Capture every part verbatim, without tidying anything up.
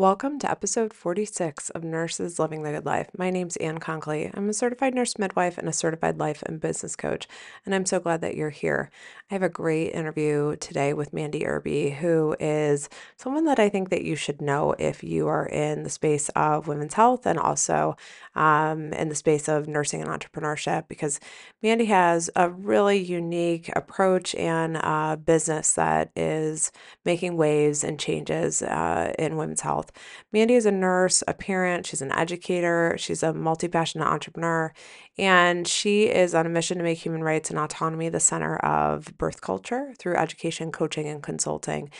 Welcome to episode forty-six of Nurses Living the Good Life. My name's Ann Conkley. I'm a certified nurse midwife and a certified life and business coach, and I'm so glad that you're here. I have a great interview today with Mandy Irby, who is someone that I think that you should know if you are in the space of women's health and also um, in the space of nursing and entrepreneurship, because Mandy has a really unique approach and uh, business that is making waves and changes uh, in women's health. Mandy is a nurse, a parent, she's an educator, she's a multi-passionate entrepreneur, and she is on a mission to make human rights and autonomy the center of birth culture through education, coaching, and consulting.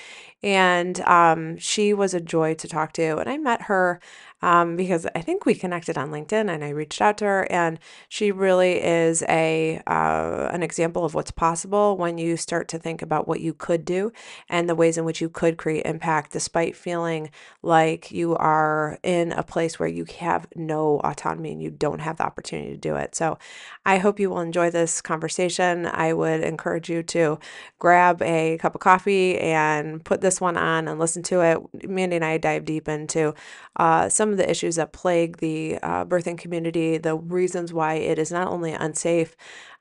And um, she was a joy to talk to, and I met her um, because I think we connected on LinkedIn, and I reached out to her, and she really is a uh, an example of what's possible when you start to think about what you could do and the ways in which you could create impact despite feeling like you are in a place where you have no autonomy and you don't have the opportunity to do it. So I hope you will enjoy this conversation. I would encourage you to grab a cup of coffee and put this one on and listen to it. Mandy and I dive deep into uh, some of the issues that plague the uh, birthing community, the reasons why it is not only unsafe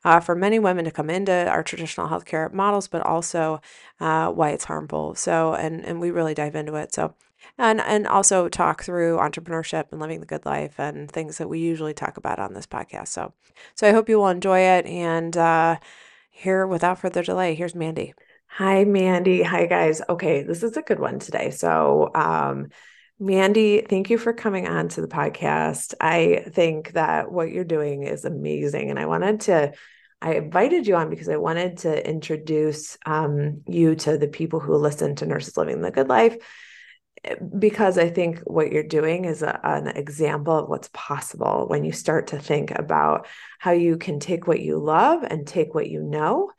Uh, for many women to come into our traditional healthcare models, but also uh, why it's harmful. So, and and we really dive into it. So, and and also talk through entrepreneurship and living the good life and things that we usually talk about on this podcast. So, so I hope you will enjoy it. And uh, here, without further delay, here's Mandy. Hi, Mandy. Hi, guys. Okay, this is a good one today. So, um, Mandy, thank you for coming on to the podcast. I think that what you're doing is amazing. And I wanted to, I invited you on because I wanted to introduce um, you to the people who listen to Nurses Living the Good Life, because I think what you're doing is a, an example of what's possible when you start to think about how you can take what you love and take what you know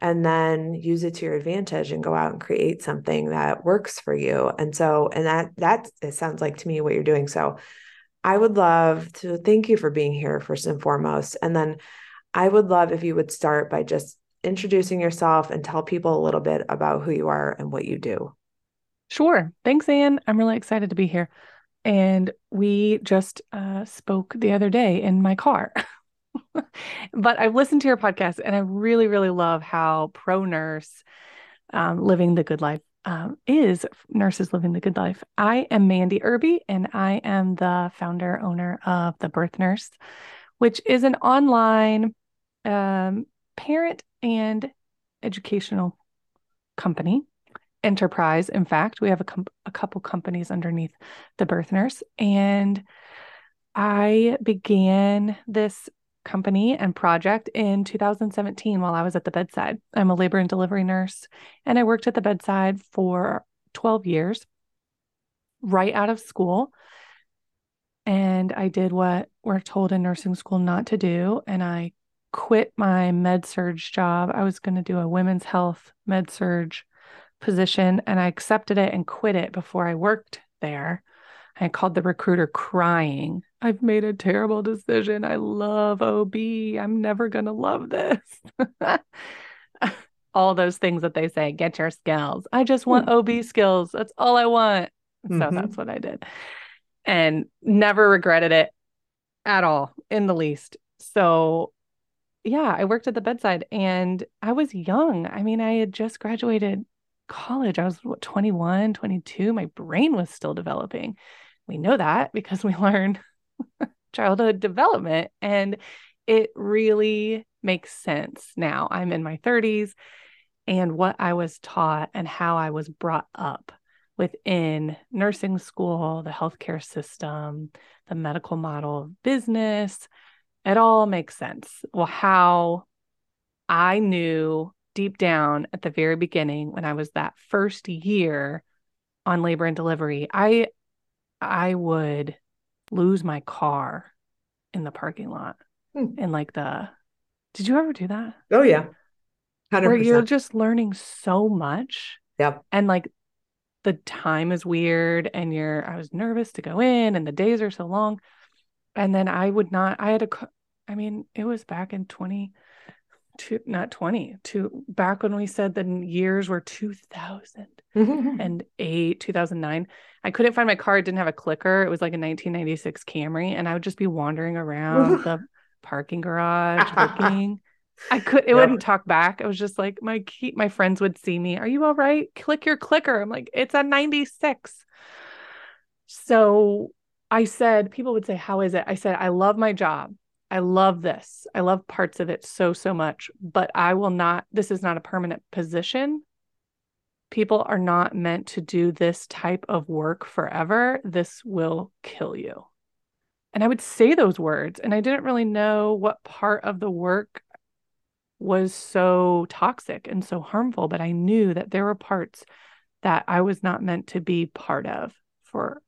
and then use it to your advantage and go out and create something that works for you. And so, and that, that it sounds like to me what you're doing. So I would love to thank you for being here first and foremost. And then I would love if you would start by just introducing yourself and tell people a little bit about who you are and what you do. Sure. Thanks, Anne. I'm really excited to be here. And we just uh, spoke the other day in my car. But I've listened to your podcast and I really, really love how pro nurse um, living the good life um, is Nurses Living the Good Life. I am Mandy Irby, and I am the founder owner of The Birth Nurse, which is an online um, parent and educational company enterprise. In fact, we have a, com- a couple companies underneath The Birth Nurse, and I began this company and project in two thousand seventeen while I was at the bedside. I'm a labor and delivery nurse, and I worked at the bedside for twelve years right out of school. And I did what we're told in nursing school not to do. And I quit my med-surg job. I was going to do a women's health med-surg position, and I accepted it and quit it before I worked there. I called the recruiter crying. I've made a terrible decision. I love O B. I'm never going to love this. All those things that they say, get your skills. I just want O B skills. That's all I want. Mm-hmm. So that's what I did, and never regretted it at all, in the least. So yeah, I worked at the bedside, and I was young. I mean, I had just graduated college. I was what, twenty-one, twenty-two. My brain was still developing. We know that because we learn childhood development, and it really makes sense now. I'm in my thirties, and what I was taught and how I was brought up within nursing school, the healthcare system, the medical model of business, it all makes sense. Well, how I knew deep down at the very beginning, when I was that first year on labor and delivery, I, I would lose my car in the parking lot. Hmm. And like the, did you ever do that? Oh yeah. one hundred percent. Where you're just learning so much. Yep. And like the time is weird, and you're, I was nervous to go in, and the days are so long. And then I would not, I had a, I mean, it was back in 20, two, not twenty, two, back when we said the years were two thousand eight, two thousand nine, I couldn't find my car. It didn't have a clicker. It was like a nineteen ninety-six Camry. And I would just be wandering around the parking garage looking. I could, it no. wouldn't talk back. I was just like, my key, my friends would see me. Are you all right? Click your clicker. I'm like, it's a ninety-six. So I said, people would say, how is it? I said, I love my job. I love this. I love parts of it so, so much, but I will not, this is not a permanent position. People are not meant to do this type of work forever. This will kill you. And I would say those words, and I didn't really know what part of the work was so toxic and so harmful, but I knew that there were parts that I was not meant to be part of for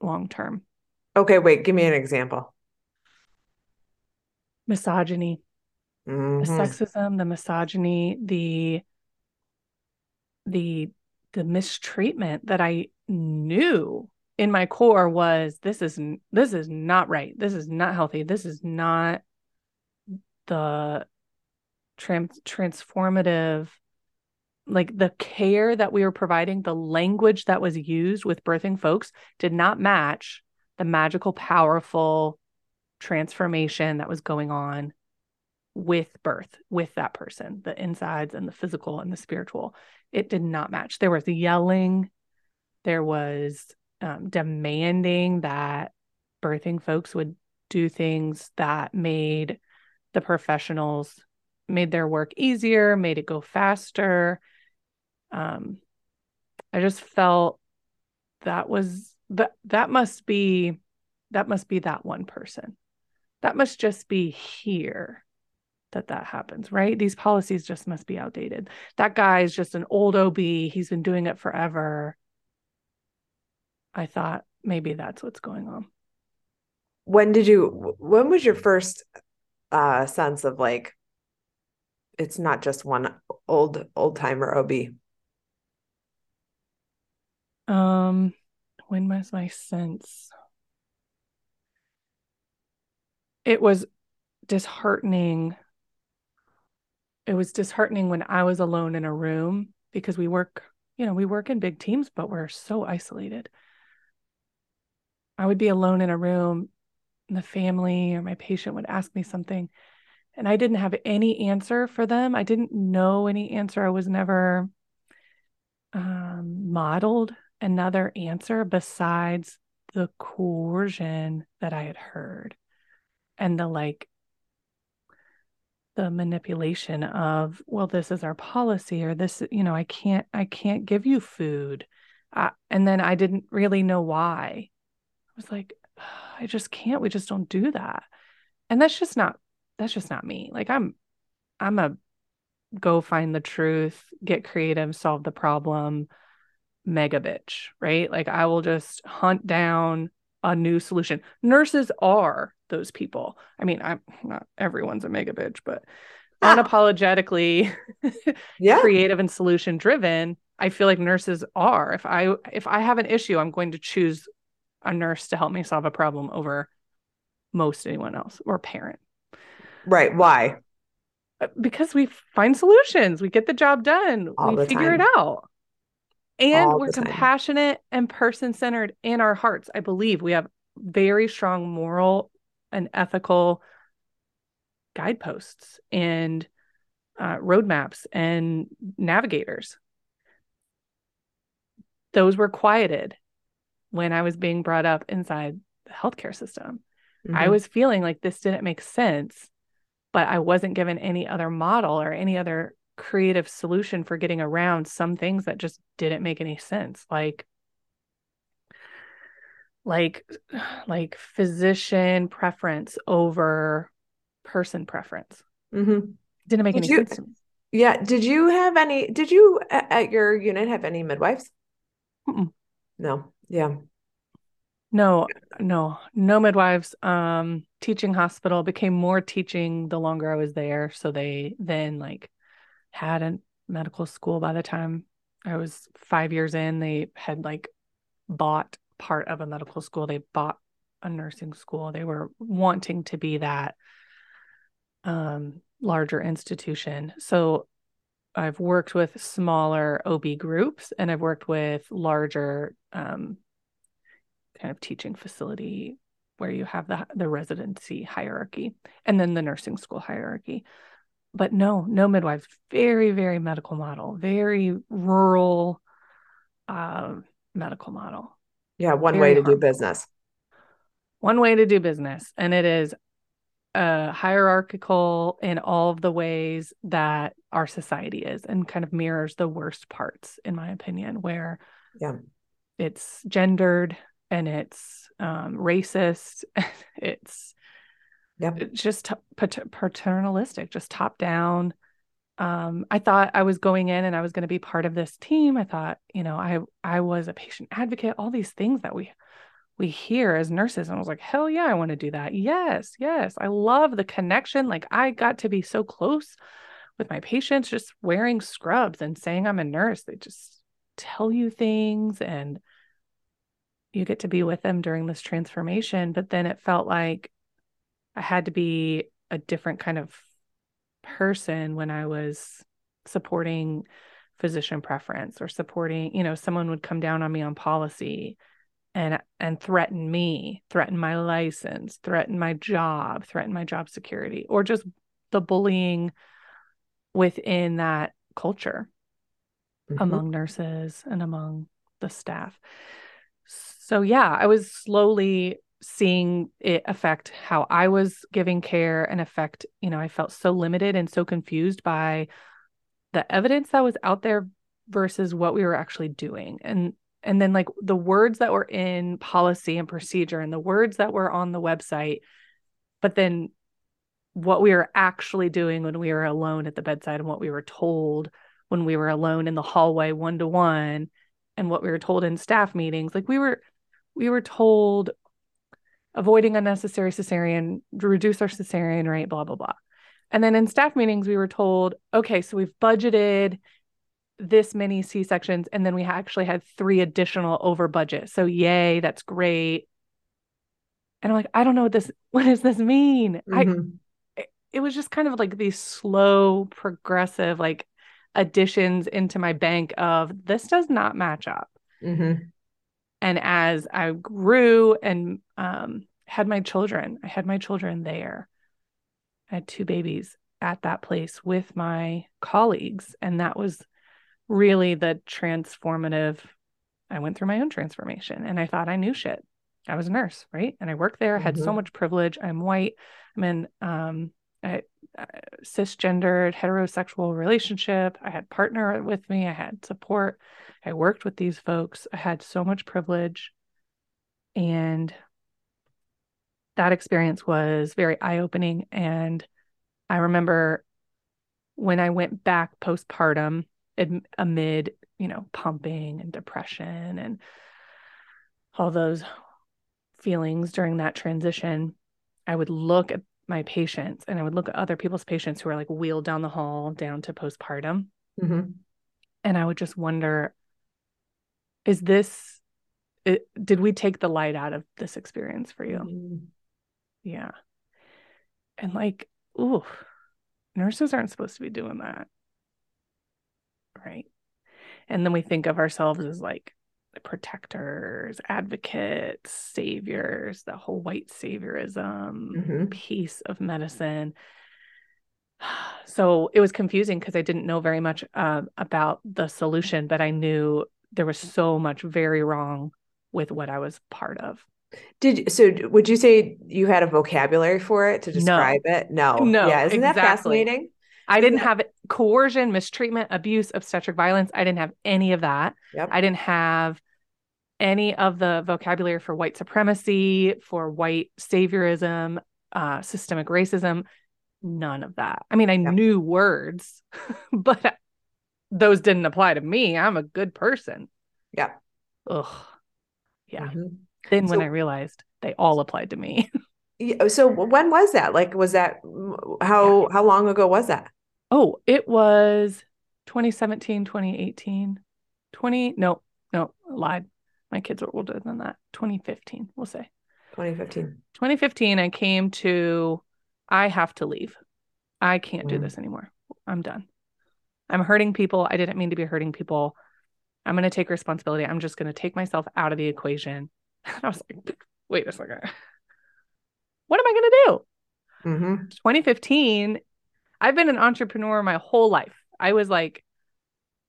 long term. Okay, wait, give me an example. Misogyny, mm-hmm. the sexism, the misogyny, the, the, the mistreatment that I knew in my core was, this is, this is not right. This is not healthy. This is not the trans- transformative, like the care that we were providing, the language that was used with birthing folks did not match the magical, powerful transformation that was going on with birth, with that person, the insides and the physical and the spiritual. It did not match. There was yelling. There was um, demanding that birthing folks would do things that made the professionals, made their work easier, made it go faster. Um, I just felt that was, that, that must be, that must be that one person. That must just be here that that happens, right? These policies just must be outdated. That guy is just an old O B. He's been doing it forever. I thought maybe that's what's going on. When did you, when was your first uh, sense of like, it's not just one old, old timer O B? Um, when was my sense? It was disheartening. It was disheartening when I was alone in a room, because we work, you know, we work in big teams, but we're so isolated. I would be alone in a room and the family or my patient would ask me something and I didn't have any answer for them. I didn't know any answer. I was never um, modeled another answer besides the coercion that I had heard. And the like, the manipulation of, well, this is our policy, or this, you know, I can't, I can't give you food. Uh, and then I didn't really know why. I was like, I just can't, we just don't do that. And that's just not, that's just not me. Like I'm, I'm a go find the truth, get creative, solve the problem, mega bitch, right? Like I will just hunt down a new solution. Nurses are those people. I mean, I'm not, everyone's a mega bitch, but ah. unapologetically yeah. creative and solution driven. I feel like nurses are. If I if I have an issue, I'm going to choose a nurse to help me solve a problem over most anyone else, or parent. Right. Why? Because we find solutions. We get the job done. All we figure time. it out. And All we're compassionate and person-centered in our hearts. I believe we have very strong moral and ethical guideposts and uh, roadmaps and navigators. Those were quieted when I was being brought up inside the healthcare system. Mm-hmm. I was feeling like this didn't make sense, but I wasn't given any other model or any other creative solution for getting around some things that just didn't make any sense. Like like, like physician preference over person preference. Mm-hmm. Didn't make did any you, sense to me. Yeah. Did you have any, did you at your unit have any midwives? Mm-mm. No. Yeah. No, no, no midwives. Um, teaching hospital became more teaching the longer I was there. So they then like had a medical school. By the time I was five years in, they had like bought part of a medical school. They bought a nursing school. They were wanting to be that um, larger institution. So I've worked with smaller O B groups, and I've worked with larger um, kind of teaching facility where you have the the residency hierarchy and then the nursing school hierarchy. But no, no midwives, very, very medical model, very rural uh, medical model. Yeah, one very way to harmful. do business. One way to do business. And it is Uh, hierarchical in all of the ways that our society is, and kind of mirrors the worst parts, in my opinion, where yeah. it's gendered and it's um, racist. And it's yep. just t- paternalistic, just top down. Um, I thought I was going in and I was going to be part of this team. I thought, you know, I, I was a patient advocate, all these things that we we hear as nurses. And I was like, hell yeah, I want to do that. Yes. Yes. I love the connection. Like, I got to be so close with my patients, just wearing scrubs and saying I'm a nurse. They just tell you things and you get to be with them during this transformation. But then it felt like I had to be a different kind of person when I was supporting physician preference or supporting, you know, someone would come down on me on policy and and threaten me, threaten my license, threaten my job, threaten my job security, or just the bullying within that culture mm-hmm. among nurses and among the staff. So yeah, I was slowly seeing it affect how I was giving care and affect, you know, I felt so limited and so confused by the evidence that was out there versus what we were actually doing. And And then like the words that were in policy and procedure and the words that were on the website, but then what we were actually doing when we were alone at the bedside and what we were told when we were alone in the hallway one-to-one and what we were told in staff meetings, like we were, we were told avoiding unnecessary cesarean, reduce our cesarean rate, blah, blah, blah. And then in staff meetings, we were told, okay, so we've budgeted this many C-sections. And then we actually had three additional over budget. So yay, that's great. And I'm like, I don't know what this, what does this mean? Mm-hmm. I, it was just kind of like these slow, progressive, like additions into my bank of this does not match up. Mm-hmm. And as I grew and um, had my children, I had my children there. I had two babies at that place with my colleagues. And that was really the transformative. I went through my own transformation and I thought I knew shit. I was a nurse, right? And I worked there, mm-hmm. had so much privilege. I'm white. I'm in um, a, a cisgendered heterosexual relationship. I had partner with me. I had support. I worked with these folks. I had so much privilege. And that experience was very eye-opening. And I remember when I went back postpartum, amid, you know, pumping and depression and all those feelings during that transition, I would look at my patients and I would look at other people's patients who are like wheeled down the hall down to postpartum. Mm-hmm. And I would just wonder, is this, it, did we take the light out of this experience for you? Mm-hmm. Yeah. And like, ooh, nurses aren't supposed to be doing that. Right. And then we think of ourselves as like protectors, advocates, saviors, the whole white saviorism mm-hmm. piece of medicine. So it was confusing because I didn't know very much uh, about the solution, but I knew there was so much very wrong with what I was part of. Did so would you say you had a vocabulary for it to describe no. it? No. No. Yeah, isn't exactly. that fascinating? I didn't have coercion, mistreatment, abuse, obstetric violence. I didn't have any of that. Yep. I didn't have any of the vocabulary for white supremacy, for white saviorism, uh, systemic racism, none of that. I mean, I yep. knew words, but those didn't apply to me. I'm a good person. Yeah. Ugh. Yeah. Mm-hmm. Then so- when I realized they all applied to me. So when was that? Like, was that, how, how long ago was that? Oh, it was twenty seventeen, twenty eighteen, twenty. No, no, I lied. My kids are older than that. twenty fifteen, we'll say. twenty fifteen. twenty fifteen, I came to, I have to leave. I can't do this anymore. I'm done. I'm hurting people. I didn't mean to be hurting people. I'm going to take responsibility. I'm just going to take myself out of the equation. And I was like, wait a second. What am I going to do? Mm-hmm. twenty fifteen, I've been an entrepreneur my whole life. I was like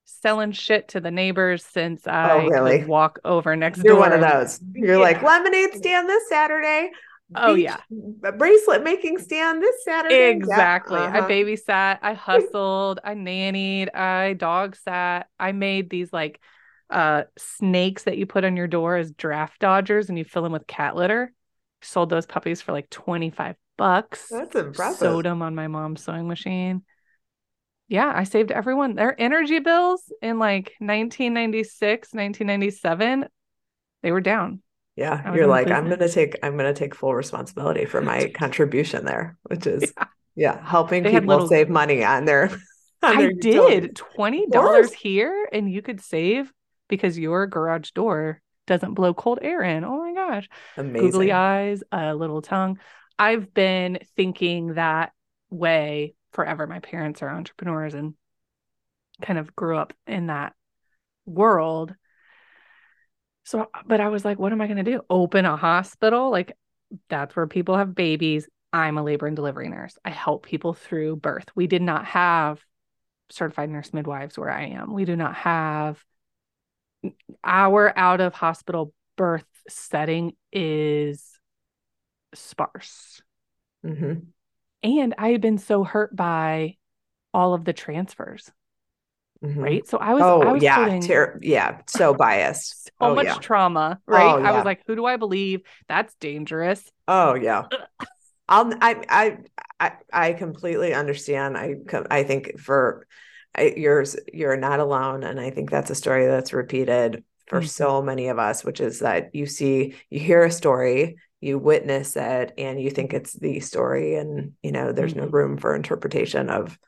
selling shit to the neighbors since I oh, really? could walk over next You're door. You're one of those. You're yeah. like, lemonade stand this Saturday. Oh yeah. Bracelet making stand this Saturday. Exactly. Yeah. Uh-huh. I babysat, I hustled, I nannied, I dog sat. I made these like uh, snakes that you put on your door as draft dodgers and you fill them with cat litter. Sold those puppies for like twenty-five bucks. That's impressive. Sewed them on my mom's sewing machine. Yeah. I saved everyone their energy bills in like nineteen ninety-six, nineteen ninety-seven. They were down. Yeah. You're like, I'm going to take, I'm going to take full responsibility for my contribution there, which is yeah, yeah helping they people little... save money on their, on I their did twenty dollars here and you could save because your garage door doesn't blow cold air in. Oh my gosh. Amazing. Googly eyes, a little tongue. I've been thinking that way forever. My parents are entrepreneurs and kind of grew up in that world. So, but I was like, what am I going to do? Open a hospital? Like, that's where people have babies. I'm a labor and delivery nurse. I help people through birth. We did not have certified nurse midwives where I am. We do not have our out of hospital birth setting is sparse. Mm-hmm. And I had been so hurt by all of the transfers. Mm-hmm. Right. So I was, oh, I was yeah, feeling, ter- yeah, so biased. so oh, much yeah. trauma. Right. Oh, yeah. I was like, who do I believe? That's dangerous. Oh yeah. I'll, I, I, I completely understand. I, I think for I, yours, you're not alone. And I think that's a story that's repeated for mm-hmm. so many of us, which is that you see, you hear a story, you witness it, and you think it's the story. And, you know, there's mm-hmm. no room for interpretation of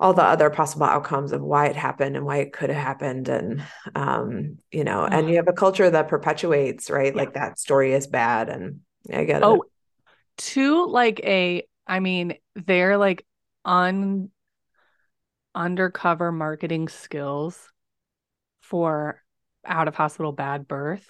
all the other possible outcomes of why it happened and why it could have happened. And, um, you know, and you have a culture that perpetuates, right? Yeah. Like that story is bad. And I get oh, it. Oh, to like a, I mean, they're like un undercover marketing skills for out of hospital bad birth.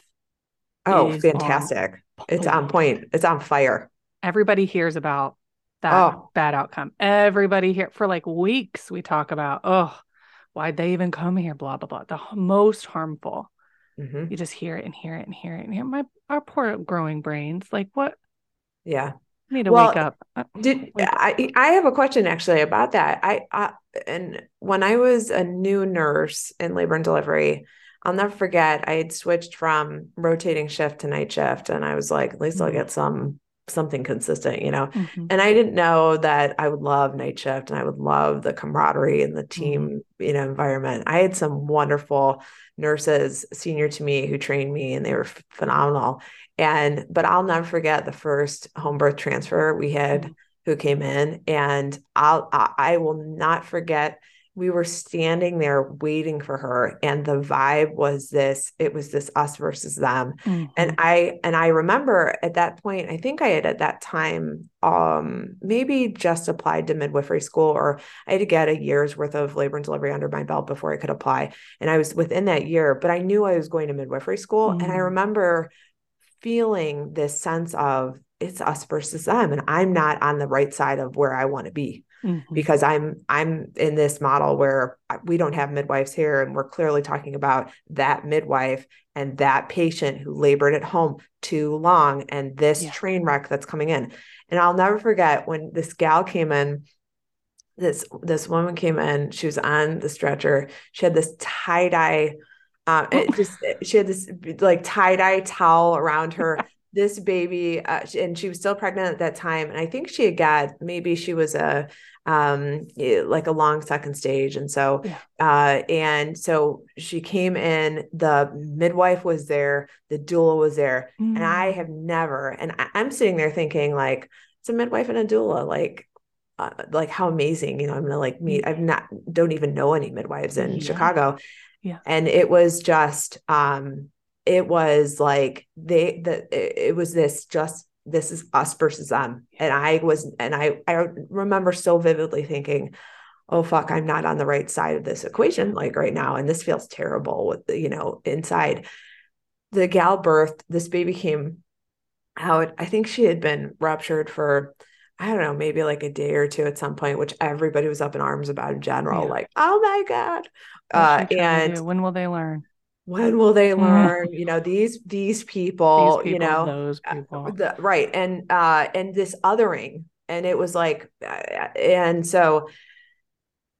Oh, fantastic. On it's on point. It's on fire. Everybody hears about that oh. bad outcome. Everybody here for like weeks, we talk about, oh, why'd they even come here? Blah, blah, blah. The most harmful. Mm-hmm. You just hear it and hear it and hear it and hear it. My, our poor growing brains. Like what? Yeah. I need to well, wake up. Did wake up. I, I have a question actually about that. I, I, and when I was a new nurse in labor and delivery, I'll never forget. I had switched from rotating shift to night shift. And I was like, at least mm-hmm. I'll get some something consistent, you know? Mm-hmm. And I didn't know that I would love night shift and I would love the camaraderie and the team, mm-hmm. you know, environment. I had some wonderful nurses senior to me who trained me and they were f- phenomenal. And, but I'll never forget the first home birth transfer we had mm-hmm. who came in, and I'll, I, I will not forget. We were standing there waiting for her. And the vibe was this, it was this us versus them. Mm-hmm. And I, and I remember at that point, I think I had at that time, um, maybe just applied to midwifery school, or I had to get a year's worth of labor and delivery under my belt before I could apply. And I was within that year, but I knew I was going to midwifery school. Mm-hmm. And I remember feeling this sense of it's us versus them. And I'm not on the right side of where I want to be. Mm-hmm. Because I'm, I'm in this model where we don't have midwives here. And we're clearly talking about that midwife and that patient who labored at home too long. And this yeah. train wreck that's coming in. And I'll never forget when this gal came in, this, this woman came in, she was on the stretcher. She had this tie dye, um, it just, she had this like tie dye towel around her. This baby, uh, and she was still pregnant at that time. And I think she had got, maybe she was a, um, like a long second stage. And so, yeah. uh, and so she came in, the midwife was there, the doula was there. Mm-hmm. And I have never, and I, I'm sitting there thinking like, it's a midwife and a doula, like, uh, like how amazing, you know, I'm going to like meet, I've not, don't even know any midwives in yeah. Chicago. Yeah. And it was just, um, it was like they, the, it was this just this is us versus them. And I was, and I, I remember so vividly thinking, oh fuck, I'm not on the right side of this equation, like right now. And this feels terrible with the, you know, inside. The gal birthed, this baby came out. I think she had been ruptured for, I don't know, maybe like a day or two at some point, which everybody was up in arms about in general, yeah. like, oh my God. Uh, and when will they learn? When will they learn? You know, these, these people, these people you know, those people. The, right. And, uh, and this othering, and it was like, and so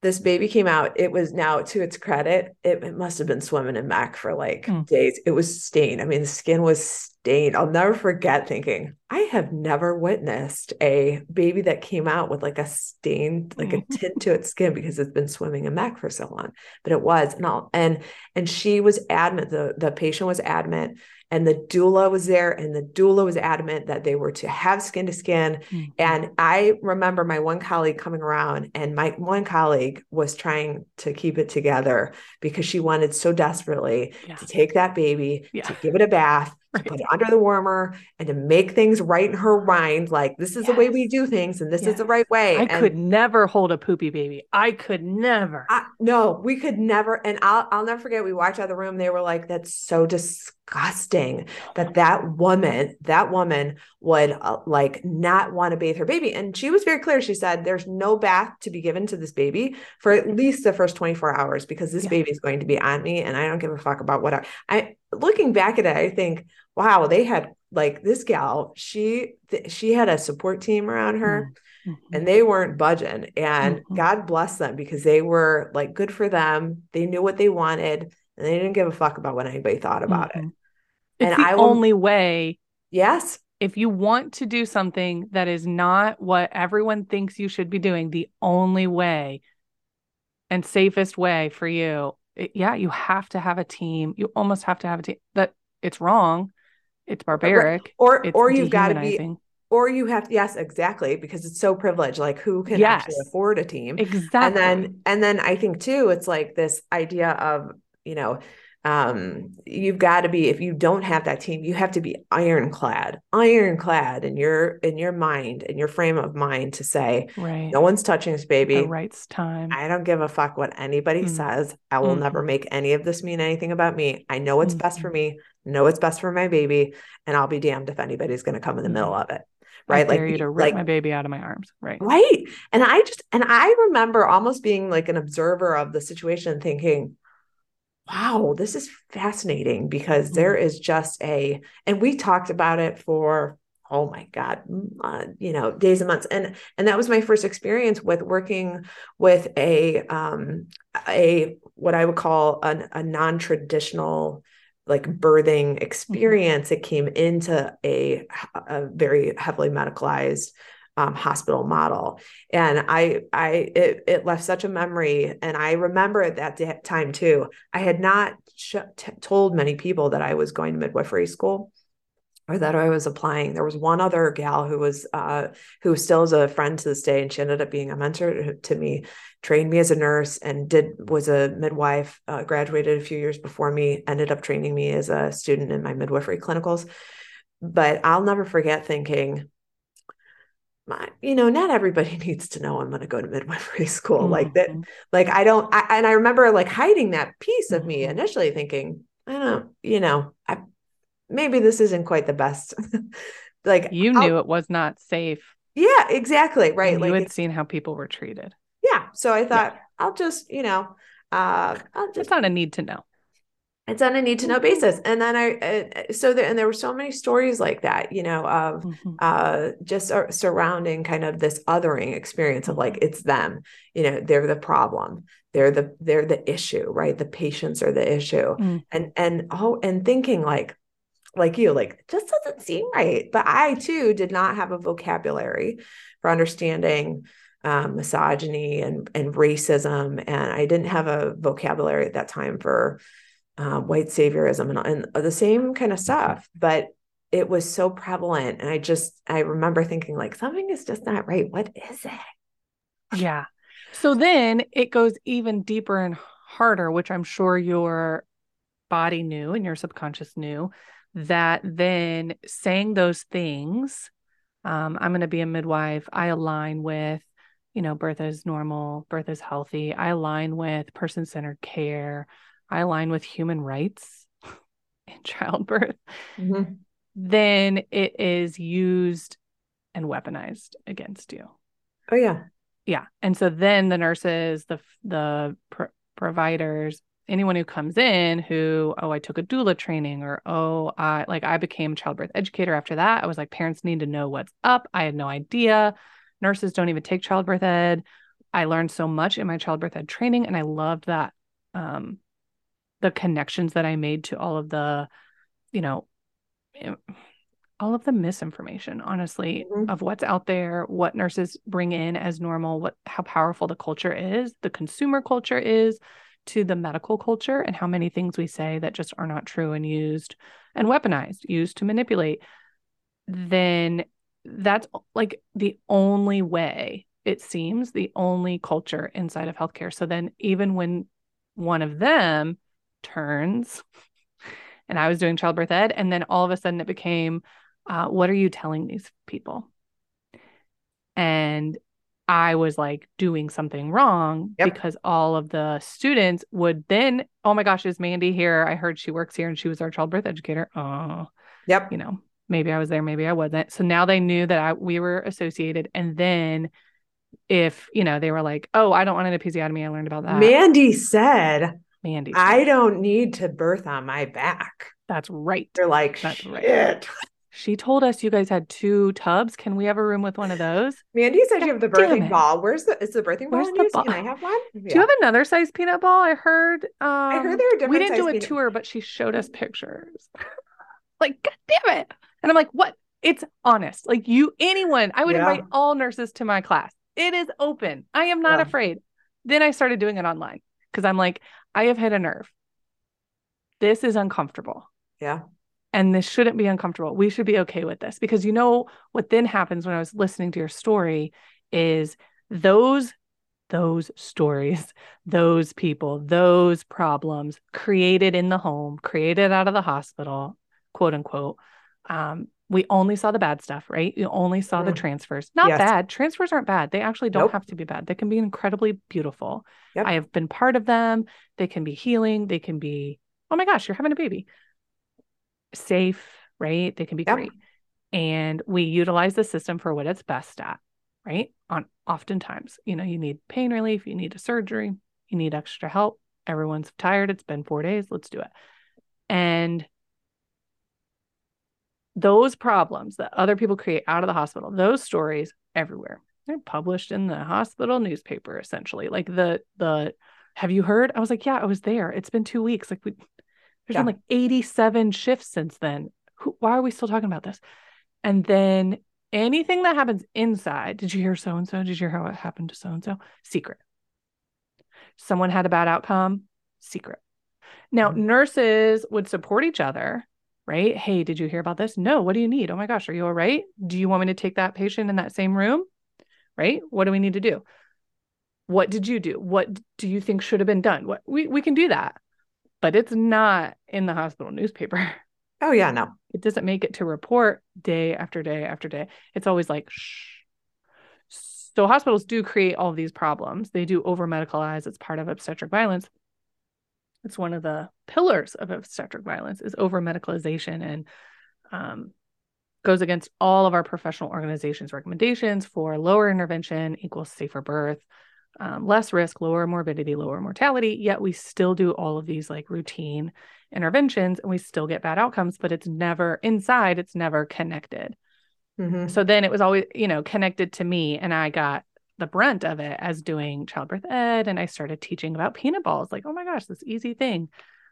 this baby came out. It was now, to its credit, it, it must've been swimming in M E C for like mm. days. It was stained. I mean, the skin was stained. I'll never forget thinking, I have never witnessed a baby that came out with like a stained, like mm. a tint to its skin, because it's been swimming in M E C for so long, but it was, and all, and, and she was adamant, the, the patient was adamant, and the doula was there, and the doula was adamant that they were to have skin to skin. Mm. And I remember my one colleague coming around, and my one colleague was trying to keep it together because she wanted so desperately yeah. to take that baby, yeah. to give it a bath, right. to put it under the warmer, and to make things right in her mind. Like, this is yes. the way we do things, and this yes. is the right way. I and could never hold a poopy baby. I could never. I, no, we could never. And I'll, I'll never forget. We walked out of the room. They were like, that's so disgusting. Disgusting that that woman, that woman would uh, like not want to bathe her baby. And she was very clear. She said, there's no bath to be given to this baby for at least the first twenty-four hours, because this yeah. baby is going to be on me, and I don't give a fuck about what I, I looking back at it. I think, wow, they had like this gal, she, th- she had a support team around her mm-hmm. and they weren't budging, and mm-hmm. God bless them, because they were like, good for them. They knew what they wanted, and they didn't give a fuck about what anybody thought about mm-hmm. it. It's and the I will, only way. Yes. If you want to do something that is not what everyone thinks you should be doing, the only way and safest way for you, it, yeah, you have to have a team. You almost have to have a team. That it's wrong. It's barbaric. Or, it's or you've got to be, or you have, yes, exactly. Because it's so privileged. Like, who can yes. actually afford a team? Exactly. And then, and then I think too, it's like this idea of, you know, Um, you've got to be, if you don't have that team, you have to be ironclad, ironclad in your, in your mind, in your frame of mind to say, right. no one's touching this baby. The right's time. I don't give a fuck what anybody mm. says. I will mm-hmm. never make any of this mean anything about me. I know what's mm-hmm. best for me, know what's best for my baby, and I'll be damned if anybody's going to come in the mm-hmm. middle of it. Right. I like, you to rip like, my baby out of my arms. Right. Right. And I just, and I remember almost being like an observer of the situation, thinking, wow, this is fascinating, because there is just a, and we talked about it for, oh my God, uh, you know, days and months. And, and that was my first experience with working with a, um, a, what I would call an, a non-traditional like birthing experience. Mm-hmm. It came into a, a very heavily medicalized Um, hospital model. And I, I, it, it left such a memory. And I remember at that de- time too, I had not sh- t- told many people that I was going to midwifery school, or that I was applying. There was one other gal who was, uh, who still is a friend to this day. And she ended up being a mentor to me, trained me as a nurse, and did, was a midwife, uh, graduated a few years before me, ended up training me as a student in my midwifery clinicals. But I'll never forget thinking, My, you know, not everybody needs to know I'm going to go to midwifery school mm-hmm. like that. Like, I don't, I, and I remember like hiding that piece of me initially, thinking, I don't, you know, I, maybe this isn't quite the best. Like, you I'll, knew it was not safe. Yeah, exactly. Right. And like, you had seen how people were treated. Yeah. So I thought, yeah. I'll just, you know, uh, I'll just, it's on a need to know. It's on a need to know basis. And then I, uh, so there, and there were so many stories like that, you know, of mm-hmm. uh, just uh, surrounding kind of this othering experience of like, it's them, you know, they're the problem. They're the, they're the issue, right? The patients are the issue. Mm. And, and, oh, and thinking like, like you, like, it just doesn't seem right. But I too did not have a vocabulary for understanding um, misogyny and, and racism. And I didn't have a vocabulary at that time for, Uh, white saviorism and, and the same kind of stuff, but it was so prevalent. And I just, I remember thinking like, something is just not right. What is it? Yeah. So then it goes even deeper and harder, which I'm sure your body knew and your subconscious knew, that then saying those things, um, I'm going to be a midwife, I align with, you know, birth is normal, birth is healthy. I align with person-centered care. I align with human rights in childbirth. Mm-hmm. Then it is used and weaponized against you. Oh, yeah. Yeah. And so then the nurses, the the pr- providers, anyone who comes in who, oh, I took a doula training, or, oh, I like I became a childbirth educator after that. I was like, parents need to know what's up. I had no idea. Nurses don't even take childbirth ed. I learned so much in my childbirth ed training, and I loved that. Um, the connections that I made to all of the, you know, all of the misinformation, honestly, mm-hmm. of what's out there, what nurses bring in as normal, what, how powerful the culture is, the consumer culture is to the medical culture, and how many things we say that just are not true and used and weaponized, used to manipulate. Then that's like the only way, it seems, the only culture inside of healthcare. So then even when one of them turns, and I was doing childbirth ed, and then all of a sudden it became, uh, what are you telling these people? And I was like doing something wrong, yep. because all of the students would then, oh my gosh, is Mandy here? I heard she works here and she was our childbirth educator. Oh, yep. You know, maybe I was there, maybe I wasn't. So now they knew that I, we were associated. And then if, you know, they were like, oh, I don't want an episiotomy, I learned about that. Mandy said, Mandy, I don't need to birth on my back. That's right. They're like, that's shit. Right. She told us you guys had two tubs. Can we have a room with one of those? Mandy said, God, you have the birthing ball. Where's the, is the birthing Where's ball? The ball? Can I have one? Yeah. Do you have another size peanut ball? I heard, um, I heard there are different. We didn't do a peanut. tour, but she showed us pictures. Like, God damn it. And I'm like, what? It's honest. Like you, anyone, I would yeah. invite all nurses to my class. It is open. I am not yeah. afraid. Then I started doing it online because I'm like, I have hit a nerve. This is uncomfortable. Yeah. And this shouldn't be uncomfortable. We should be okay with this, because you know what then happens when I was listening to your story is those, those stories, those people, those problems created in the home, created out of the hospital, quote unquote. Um, we only saw the bad stuff, right? You only saw mm. the transfers, not yes. bad. Transfers aren't bad. They actually don't nope. have to be bad. They can be incredibly beautiful. Yep. I have been part of them. They can be healing. They can be, oh my gosh, you're having a baby. Safe, right? They can be yep. great. And we utilize the system for what it's best at, right? On oftentimes, you know, you need pain relief, you need a surgery, you need extra help. Everyone's tired. It's been four days. Let's do it. And those problems that other people create out of the hospital, those stories everywhere, they're published in the hospital newspaper, essentially. Like the, the, have you heard? I was like, yeah, I was there. It's been two weeks. Like we, there's yeah. been like eighty-seven shifts since then. Who, why are we still talking about this? And then anything that happens inside, did you hear so-and-so? Did you hear how it happened to so-and-so? Secret. Someone had a bad outcome. Secret. Now mm-hmm. nurses would support each other. Right? Hey, did you hear about this? No. What do you need? Oh my gosh. Are you all right? Do you want me to take that patient in that same room? Right? What do we need to do? What did you do? What do you think should have been done? What we, we can do that, but it's not in the hospital newspaper. Oh yeah. No, it doesn't make it to report day after day after day. It's always like, shh. So hospitals do create all these problems. They do over medicalize. It's part of obstetric violence. It's one of the pillars of obstetric violence is over medicalization, and um, goes against all of our professional organizations' recommendations for lower intervention equals safer birth, um, less risk, lower morbidity, lower mortality. Yet we still do all of these like routine interventions and we still get bad outcomes, but it's never inside. It's never connected. Mm-hmm. So then it was always, you know, connected to me, and I got the brunt of it as doing childbirth ed. And I started teaching about peanut balls. Like, oh my gosh, this easy thing.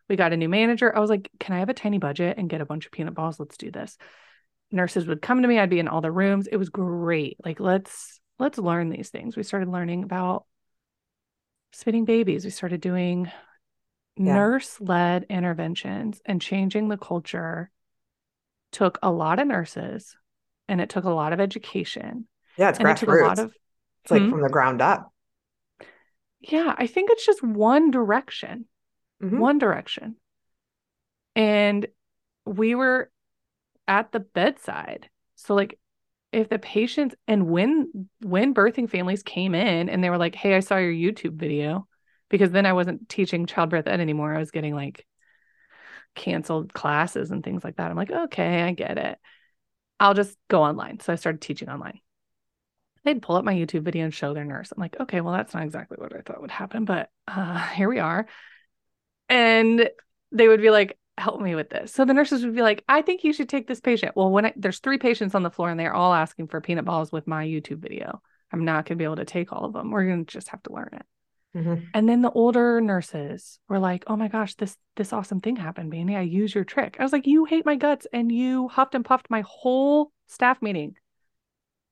We got a new manager. I was like, can I have a tiny budget and get a bunch of peanut balls? Let's do this. Nurses would come to me. I'd be in all the rooms. It was great. Like, let's, let's learn these things. We started learning about spitting babies. We started doing yeah. nurse-led interventions, and changing the culture took a lot of nurses, and it took a lot of education. Yeah. It's and grassroots. It took a lot of, It's like mm-hmm. from the ground up. Yeah. I think it's just one direction, mm-hmm. one direction. And we were at the bedside. So like if the patients, and when, when birthing families came in and they were like, hey, I saw your YouTube video, because then I wasn't teaching childbirth ed anymore. I was getting like canceled classes and things like that. I'm like, okay, I get it. I'll just go online. So I started teaching online. They'd pull up my YouTube video and show their nurse. I'm like, okay, well, that's not exactly what I thought would happen, but uh, here we are. And they would be like, help me with this. So the nurses would be like, I think you should take this patient. Well, when I, there's three patients on the floor and they're all asking for peanut balls with my YouTube video, I'm not going to be able to take all of them. We're going to just have to learn it. Mm-hmm. And then the older nurses were like, oh my gosh, this, this awesome thing happened, Mandy. I use your trick. I was like, you hate my guts and you huffed and puffed my whole staff meeting.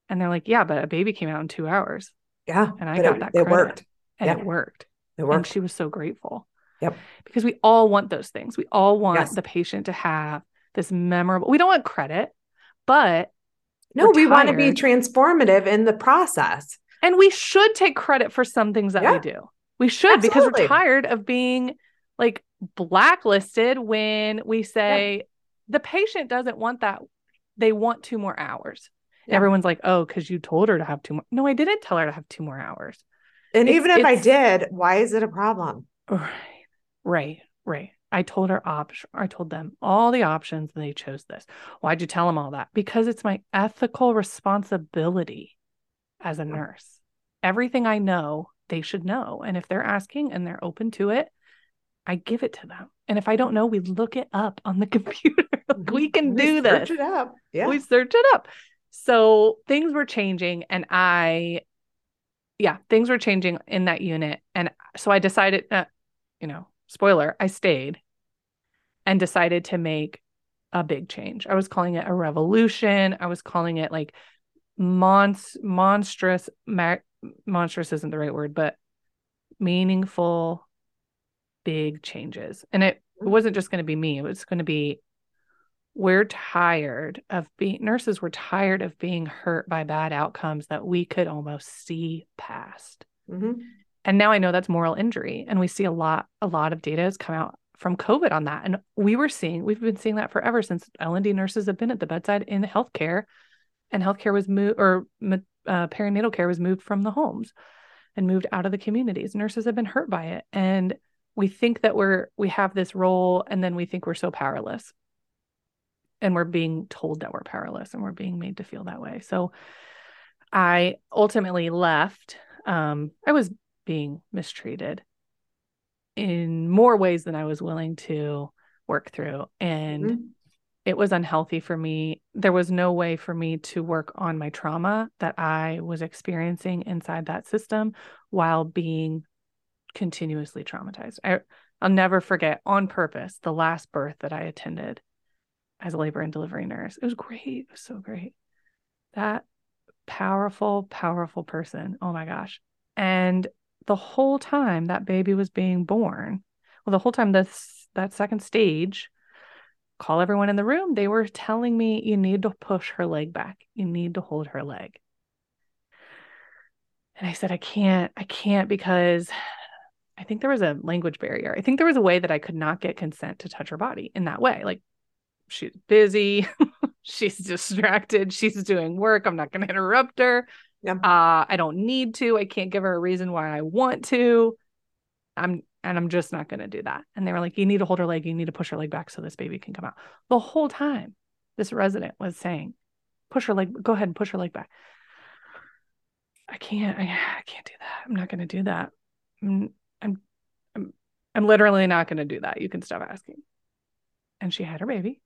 And they're like, yeah, but a baby came out in two hours. Yeah. And I got it, that credit. It worked. And yeah. it worked. It worked. And she was so grateful. Yep. Because we all want those things. We all want yes. the patient to have this memorable, we don't want credit, but no, we tired. want to be transformative in the process. And we should take credit for some things that yeah. we do. We should, Absolutely. because we're tired of being like blacklisted when we say yeah. the patient doesn't want that. They want two more hours. Yeah. Everyone's like, oh, because you told her to have two more. No, I didn't tell her to have two more hours. And it's, even if I did, why is it a problem? Right, right, right. I told her option. I told them all the options and they chose this. Why'd you tell them all that? Because it's my ethical responsibility. As a nurse, everything I know, they should know. And if they're asking and they're open to it, I give it to them. And if I don't know, we look it up on the computer. Like, we can we do this. Search it up. Yeah. We search it up. So things were changing and I, yeah, things were changing in that unit. And so I decided, uh, you know, spoiler, I stayed and decided to make a big change. I was calling it a revolution. I was calling it like Monst- monstrous, ma- monstrous isn't the right word, but meaningful, big changes. And it, it wasn't just going to be me. It was going to be, we're tired of being, nurses were tired of being hurt by bad outcomes that we could almost see past. Mm-hmm. And now I know that's moral injury. And we see a lot, a lot of data has come out from COVID on that. And we were seeing, we've been seeing that forever since L and D nurses have been at the bedside in healthcare. And healthcare was moved, or uh, perinatal care was moved from the homes and moved out of the communities. Nurses have been hurt by it. And we think that we're, we have this role and then we think we're so powerless and we're being told that we're powerless and we're being made to feel that way. So I ultimately left. Um, I was being mistreated in more ways than I was willing to work through. And mm-hmm. it was unhealthy for me. There was no way for me to work on my trauma that I was experiencing inside that system while being continuously traumatized. I, I'll never forget on purpose the last birth that I attended as a labor and delivery nurse. It was great. It was so great. That powerful, powerful person. Oh my gosh. And the whole time that baby was being born, well, the whole time this, that second stage, call everyone in the room, they were telling me, you need to push her leg back. You need to hold her leg. And I said, I can't, I can't, because I think there was a language barrier. I think there was a way that I could not get consent to touch her body in that way. Like, she's busy. She's distracted. She's doing work. I'm not going to interrupt her. Yeah. Uh, I don't need to. I can't give her a reason why I want to. I'm And I'm just not going to do that. And they were like, you need to hold her leg. You need to push her leg back so this baby can come out. The whole time, this resident was saying, push her leg, go ahead and push her leg back. I can't, I, I can't do that. I'm not going to do that. I'm, I'm, I'm, I'm literally not going to do that. You can stop asking. And she had her baby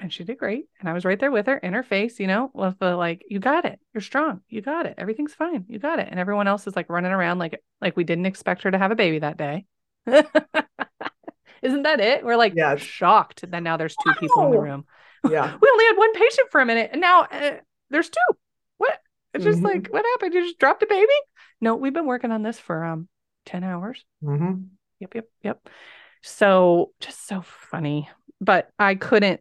and she did great. And I was right there with her in her face, you know, with the like, you got it. You're strong. You got it. Everything's fine. You got it. And everyone else is like running around like, like we didn't expect her to have a baby that day. Isn't that it? We're like yes. shocked that now there's two wow. people in the room. Yeah. We only had one patient for a minute and now uh, there's two. What? It's mm-hmm. just like, what happened? You just dropped a baby? No, we've been working on this for um ten hours. Mm-hmm. Yep. Yep. Yep. So just so funny, but I couldn't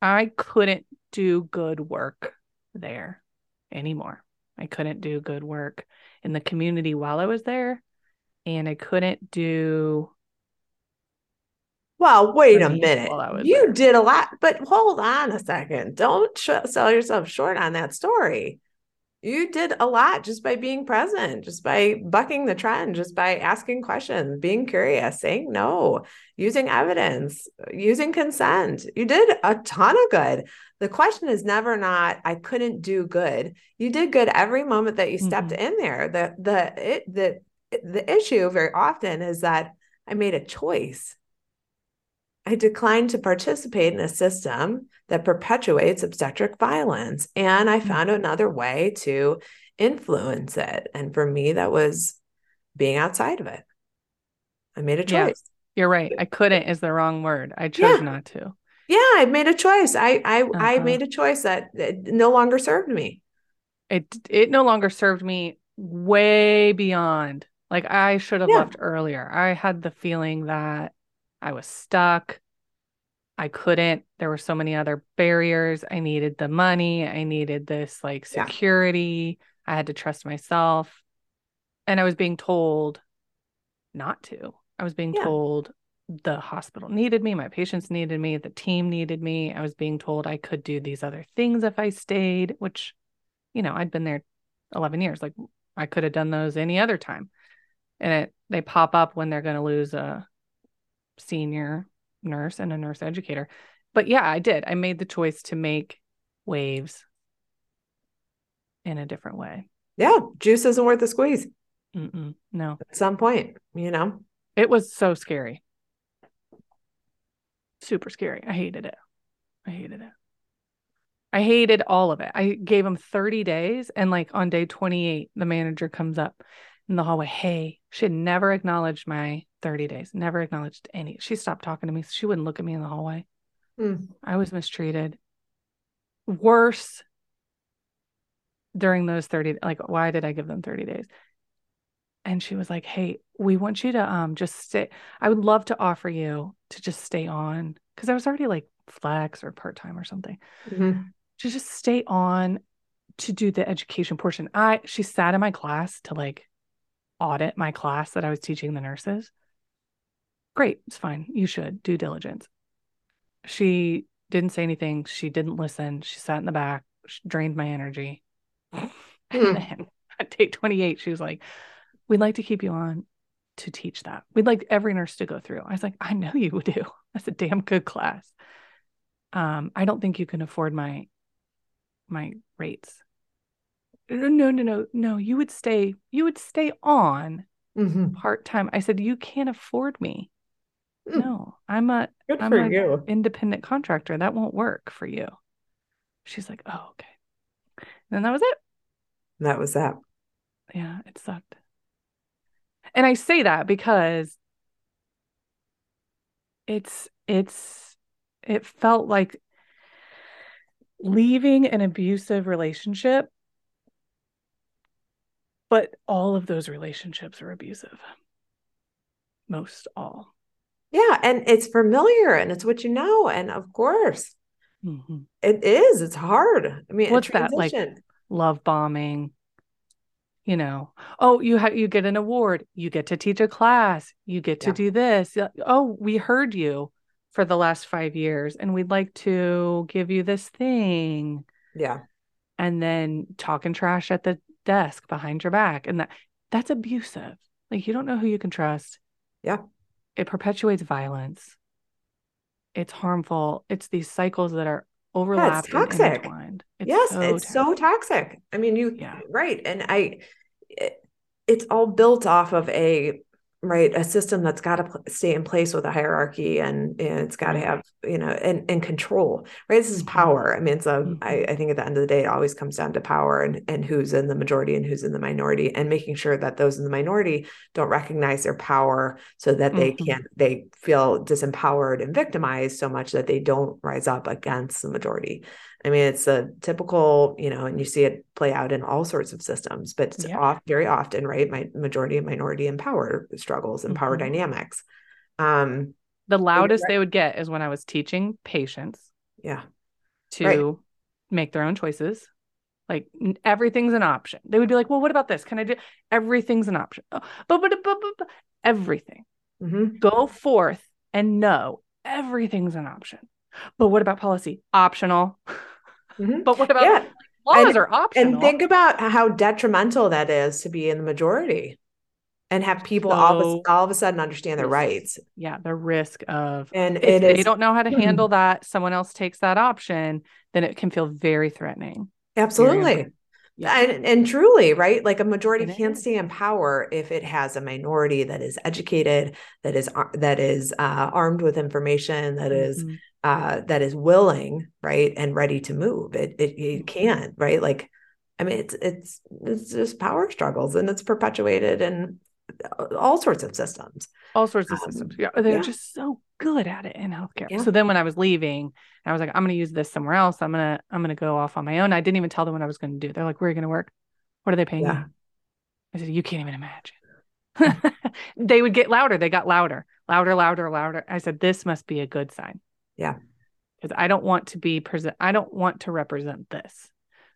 I couldn't do good work there anymore. I couldn't do good work in the community while I was there. And I couldn't do Well, wait a minute. You there. did a lot, but hold on a second. Don't sh- sell yourself short on that story. You did a lot just by being present, just by bucking the trend, just by asking questions, being curious, saying no, using evidence, using consent. You did a ton of good. The question is never not, I couldn't do good. You did good every moment that you stepped mm-hmm. in there. The, the, it, the, the issue very often is that I made a choice. I declined to participate in a system that perpetuates obstetric violence. And I found another way to influence it. And for me, that was being outside of it. I made a choice. Yeah, you're right. I couldn't is the wrong word. I chose yeah. not to. Yeah. I made a choice. I, I, uh-huh. I made a choice that it no longer served me. It, it no longer served me way beyond. Like I should have yeah. left earlier. I had the feeling that I was stuck. I couldn't. There were so many other barriers. I needed the money. I needed this like security. Yeah. I had to trust myself. And I was being told not to. I was being yeah. told the hospital needed me. My patients needed me. The team needed me. I was being told I could do these other things if I stayed, which, you know, I'd been there eleven years. Like I could have done those any other time. And it, they pop up when they're going to lose a senior nurse and a nurse educator. But yeah, I did. I made the choice to make waves in a different way. Yeah. Juice isn't worth the squeeze. Mm-mm, no. At some point, you know, it was so scary. Super scary. I hated it. I hated it. I hated all of it. I gave him thirty days. And like on day twenty-eight, the manager comes up in the hallway. Hey, she had never acknowledged my thirty days, never acknowledged any. She stopped talking to me. She wouldn't look at me in the hallway. Mm. I was mistreated. Worse during those thirty, like, why did I give them thirty days? And she was like, hey, we want you to um just stay. I would love to offer you to just stay on. Cause I was already like flex or part-time or something. Mm-hmm. To just stay on to do the education portion. I, she sat in my class to like audit my class that I was teaching the nurses. Great. It's fine. You should due diligence. She didn't say anything. She didn't listen. She sat in the back. She drained my energy. Mm. And then at day twenty-eight, she was like, we'd like to keep you on to teach that. We'd like every nurse to go through. I was like, I know you do. That's a damn good class. Um, I don't think you can afford my, my rates. No, no, no, no, no. You would stay, you would stay on mm-hmm. part-time. I said, you can't afford me. Mm. No, I'm a, Good I'm for a you. independent contractor. That won't work for you. She's like, oh, okay. And then that was it. That was that. Yeah, it sucked. And I say that because it's, it's, it felt like leaving an abusive relationship. But all of those relationships are abusive. Most all. Yeah. And it's familiar and it's what you know. And of course, mm-hmm. it is. It's hard. I mean, what's that like? Love bombing. You know, oh, you have you get an award. You get to teach a class. You get to yeah. do this. Oh, we heard you for the last five years and we'd like to give you this thing. Yeah. And then talking trash at the desk behind your back. And that that's abusive. Like you don't know who you can trust. Yeah. It perpetuates violence. It's harmful. It's these cycles that are overlapped. Yeah, it's toxic. And it's yes. So it's terrible. So toxic. I mean, you, yeah. right. And I, it, it's all built off of a, right. a system that's got to pl- stay in place with a hierarchy and, and it's got to have, you know, and, and control, right? This is power. I mean, it's a, I, I think at the end of the day, it always comes down to power and, and who's in the majority and who's in the minority and making sure that those in the minority don't recognize their power so that they mm-hmm. can't, they feel disempowered and victimized so much that they don't rise up against the majority. I mean, it's a typical, you know, and you see it play out in all sorts of systems, but it's yeah. off very often, right? My majority and minority and power struggles and mm-hmm. power dynamics. Um, the loudest right. they would get is when I was teaching patients yeah, to right. make their own choices. Like everything's an option. They would be like, well, what about this? Can I do? Everything's an option. Oh, but, but, but, but, but. Everything. Mm-hmm. Go forth and know everything's an option. But what about policy? Optional. Mm-hmm. But what about yeah. laws and, are optional? And think about how detrimental that is to be in the majority and have people so, all, of a, all of a sudden understand their rights. Yeah. The risk of, and if it is, they don't know how to handle that, someone else takes that option, then it can feel very threatening. Absolutely. Very yeah. And, and truly, right? Like a majority it can't is. stay in power if it has a minority that is educated, that is, that is uh, armed with information, that is, mm-hmm. uh, that is willing, right. And ready to move. It, it, it can't, right. Like, I mean, it's, it's, it's just power struggles, and it's perpetuated in all sorts of systems, all sorts of um, systems. Yeah. They're yeah. just so good at it in healthcare. Yeah. So then when I was leaving, I was like, I'm going to use this somewhere else. I'm going to, I'm going to go off on my own. I didn't even tell them what I was going to do. They're like, where are you going to work? What are they paying yeah. you? I said, you can't even imagine. They would get louder. They got louder, louder, louder, louder. I said, this must be a good sign. Yeah. Because I don't want to be present. I don't want to represent this.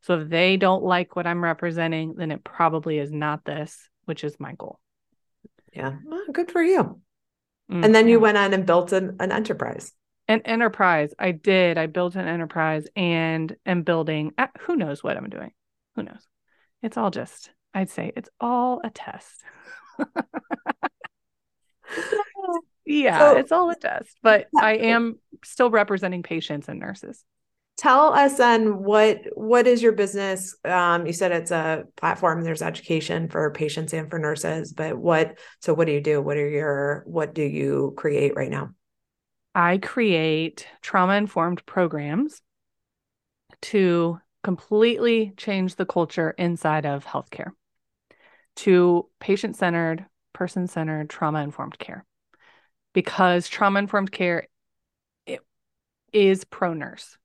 So if they don't like what I'm representing, then it probably is not this, which is my goal. Yeah. Well, good for you. Mm-hmm. And then you went on and built an, an enterprise. An enterprise. I did. I built an enterprise and am building. Uh, who knows what I'm doing? Who knows? It's all just, I'd say it's all a test. Yeah, so, it's all a test, but I am still representing patients and nurses. Tell us then what, what is your business? Um, you said it's a platform, there's education for patients and for nurses, but what, so what do you do? What are your, what do you create right now? I create trauma-informed programs to completely change the culture inside of healthcare to patient-centered, person-centered, trauma-informed care. Because trauma-informed care it is pro-nurse.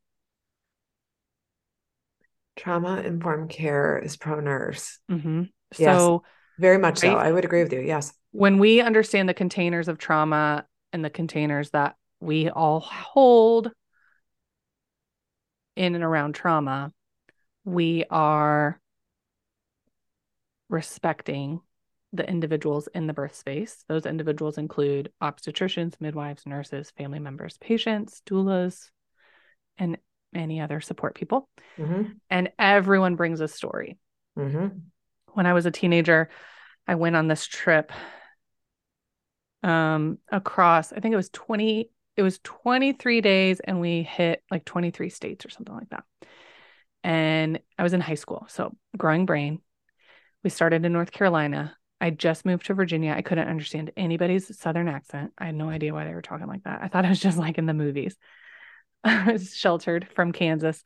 Trauma-informed care is pro-nurse. Mm-hmm. Yes, so very much right? so. I would agree with you. Yes. When we understand the containers of trauma and the containers that we all hold in and around trauma, we are respecting the individuals in the birth space. Those individuals include obstetricians, midwives, nurses, family members, patients, doulas, and any other support people. Mm-hmm. And everyone brings a story. Mm-hmm. When I was a teenager, I went on this trip um, across, I think it was twenty, it was twenty-three days, and we hit like twenty-three states or something like that. And I was in high school. So growing brain, we started in North Carolina. I just moved to Virginia. I couldn't understand anybody's Southern accent. I had no idea why they were talking like that. I thought it was just like in the movies. I was sheltered from Kansas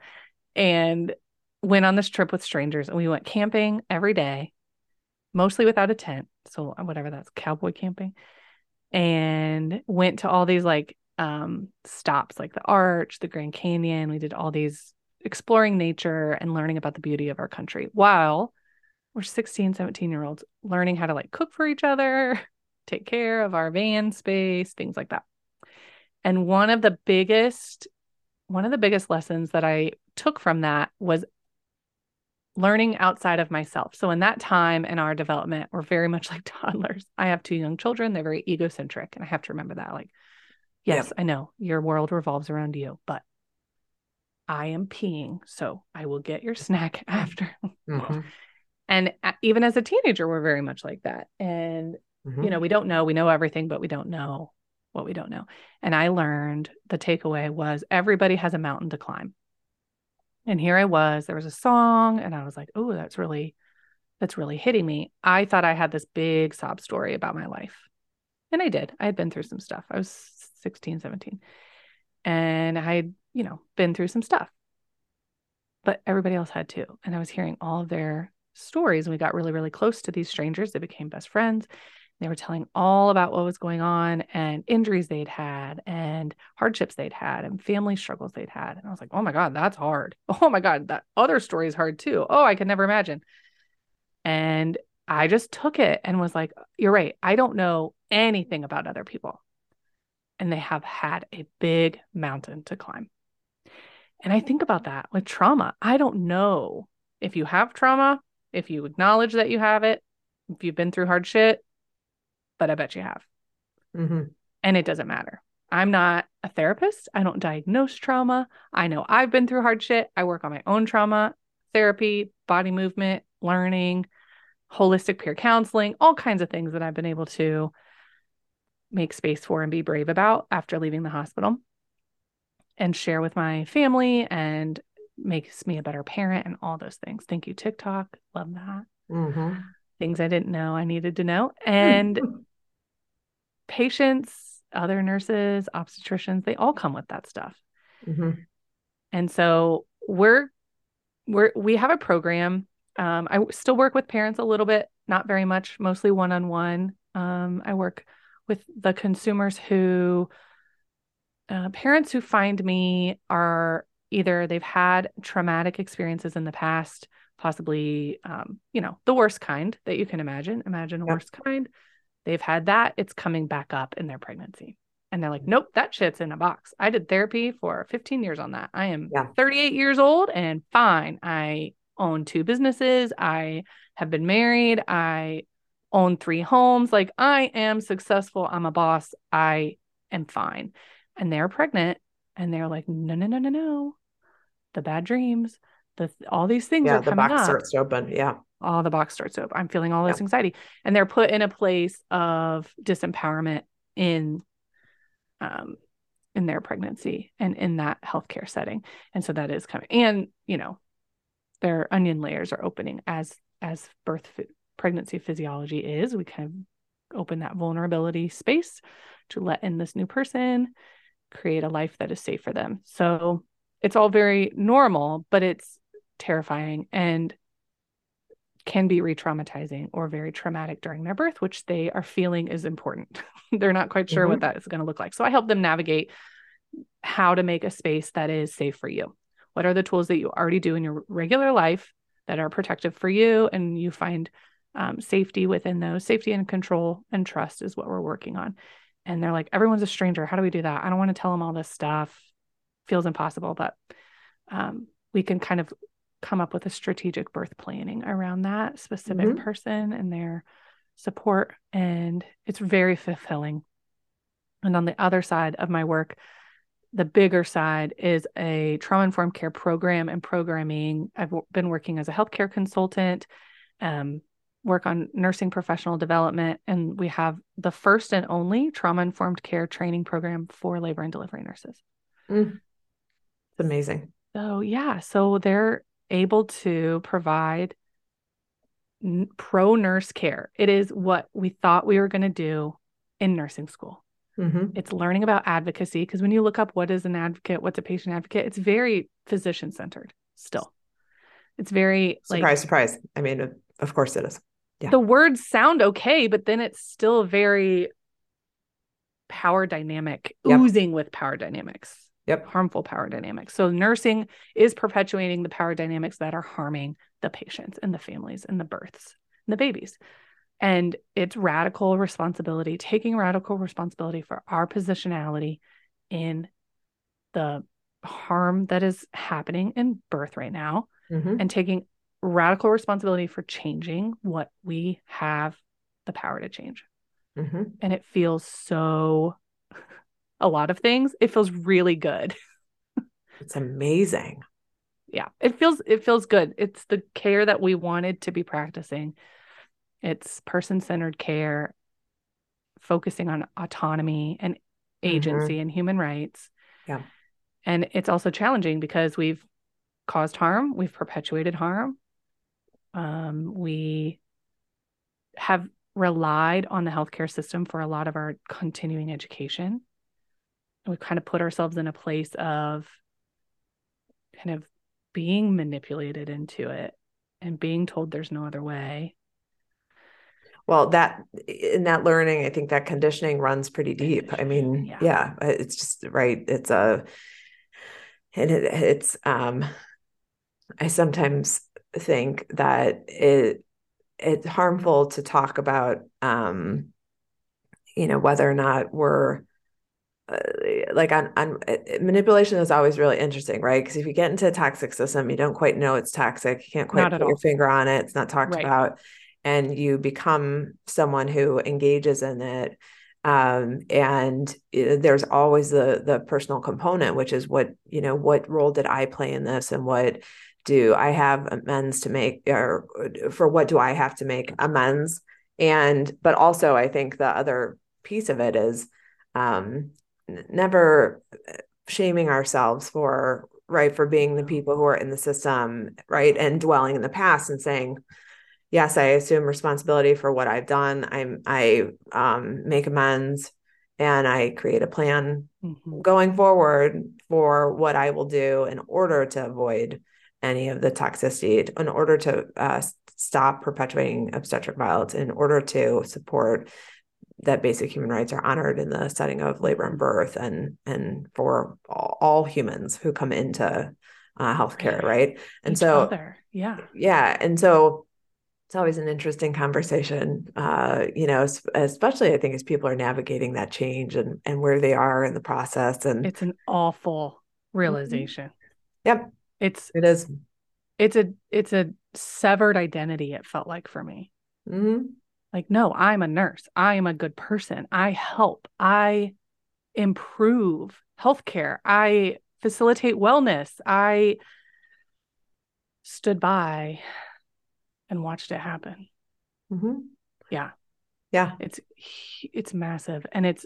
and went on this trip with strangers. And we went camping every day, mostly without a tent. So whatever that's cowboy camping, and went to all these like um, stops, like the Arch, the Grand Canyon. We did all these exploring nature and learning about the beauty of our country while we're sixteen, seventeen year olds learning how to like cook for each other, take care of our van space, things like that. And one of the biggest, one of the biggest lessons that I took from that was learning outside of myself. So in that time in our development, we're very much like toddlers. I have two young children. They're very egocentric. And I have to remember that, like, yes, yeah. I know your world revolves around you, but I am peeing. So I will get your snack after. Mm-hmm. And even as a teenager, we're very much like that. And, mm-hmm. you know, we don't know, we know everything, but we don't know what we don't know. And I learned the takeaway was everybody has a mountain to climb. And here I was, there was a song and I was like, oh, that's really, that's really hitting me. I thought I had this big sob story about my life. And I did, I had been through some stuff. I was sixteen, seventeen. And I had, you know, been through some stuff, but everybody else had too. And I was hearing all of their stories, and we got really, really close to these strangers. They became best friends. They were telling all about what was going on and injuries they'd had and hardships they'd had and family struggles they'd had. And I was like, oh my God, that's hard. Oh my God, that other story is hard too. Oh, I could never imagine. And I just took it and was like, you're right. I don't know anything about other people. And they have had a big mountain to climb. And I think about that with trauma. I don't know if you have trauma, if you acknowledge that you have it, if you've been through hard shit, but I bet you have. Mm-hmm. And it doesn't matter. I'm not a therapist. I don't diagnose trauma. I know I've been through hard shit. I work on my own trauma, therapy, body movement, learning, holistic peer counseling, all kinds of things that I've been able to make space for and be brave about after leaving the hospital and share with my family, and makes me a better parent and all those things. Thank you, TikTok. Love that. Mm-hmm. Things I didn't know I needed to know. And patients, other nurses, obstetricians, they all come with that stuff. Mm-hmm. And so we're, we're, we have a program. Um, I still work with parents a little bit, not very much, mostly one-on-one. Um, I work with the consumers who, uh, parents who find me are either they've had traumatic experiences in the past, possibly, um, you know, the worst kind that you can imagine, imagine yeah. worst kind. They've had that. It's coming back up in their pregnancy. And they're like, nope, that shit's in a box. I did therapy for fifteen years on that. I am yeah. thirty-eight years old and fine. I own two businesses. I have been married. I own three homes. Like, I am successful. I'm a boss. I am fine. And they're pregnant. And they're like, no, no, no, no, no. The bad dreams, the all these things yeah, are coming up. Yeah, the box starts open. Yeah. All the box starts open. I'm feeling all this yeah. anxiety. And they're put in a place of disempowerment in, um, in their pregnancy and in that healthcare setting. And so that is coming. And, you know, their onion layers are opening as, as birth f- pregnancy physiology is. We kind of open that vulnerability space to let in this new person, create a life that is safe for them. So it's all very normal, but it's terrifying and can be re-traumatizing or very traumatic during their birth, which they are feeling is important. They're not quite sure mm-hmm. what that is going to look like. So I help them navigate how to make a space that is safe for you. What are the tools that you already do in your regular life that are protective for you? And you find um, safety within those. Safety and control and trust is what we're working on. And they're like, everyone's a stranger. How do we do that? I don't want to tell them all this stuff. Feels impossible, but um, we can kind of come up with a strategic birth planning around that specific mm-hmm. person and their support. And it's very fulfilling. And on the other side of my work, the bigger side is a trauma-informed care program and programming. I've w- been working as a healthcare consultant, um, work on nursing professional development. And we have the first and only trauma-informed care training program for labor and delivery nurses. Mm. It's amazing. So, yeah. So they're able to provide n- pro-nurse care. It is what we thought we were going to do in nursing school. Mm-hmm. It's learning about advocacy. Because when you look up what is an advocate, what's a patient advocate, it's very physician-centered still. It's very surprise, like, surprise. I mean, it, of course it is. Yeah. The words sound okay, but then it's still very power dynamic, yep. oozing with power dynamics, yep, harmful power dynamics. So nursing is perpetuating the power dynamics that are harming the patients and the families and the births and the babies. And it's radical responsibility, taking radical responsibility for our positionality in the harm that is happening in birth right now, mm-hmm. and taking radical responsibility for changing what we have the power to change. Mm-hmm. And it feels so a lot of things. It feels really good. It's amazing. Yeah. It feels, it feels good. It's the care that we wanted to be practicing. It's person-centered care, focusing on autonomy and agency mm-hmm. and human rights. Yeah. And it's also challenging because we've caused harm. We've perpetuated harm. Um, we have relied on the healthcare system for a lot of our continuing education. And we kind of put ourselves in a place of kind of being manipulated into it and being told there's no other way. Well, that in that learning, I think that conditioning runs pretty deep. I mean, yeah, yeah it's just right. It's a, and it, it's, um, I sometimes think that it, it's harmful to talk about, um, you know, whether or not we're uh, like on, on uh, manipulation is always really interesting, right? Because if you get into a toxic system, you don't quite know it's toxic. You can't quite put all. your finger on it. It's not talked right. about. And you become someone who engages in it. Um, and there's always the the personal component, which is what, you know, what role did I play in this, and what do I have amends to make, or for what do I have to make amends? And, but also I think the other piece of it is um, never shaming ourselves for, right, for being the people who are in the system, right, and dwelling in the past and saying, yes, I assume responsibility for what I've done. I'm, I um, make amends, and I create a plan mm-hmm. going forward for what I will do in order to avoid any of the toxicity, in order to uh, stop perpetuating obstetric violence, in order to support that basic human rights are honored in the setting of labor and birth, and and for all, all humans who come into uh, healthcare, right? And Each so, other. yeah, yeah, and so. It's always an interesting conversation, uh, you know, especially I think as people are navigating that change and, and where they are in the process. And it's an awful realization. Mm-hmm. Yep. It's, it is. It's a, it's a severed identity. It felt like for me, mm-hmm. like, no, I'm a nurse. I am a good person. I help, I improve healthcare. I facilitate wellness. I stood by and watched it happen. Mm-hmm. Yeah. Yeah. It's, it's massive. And it's,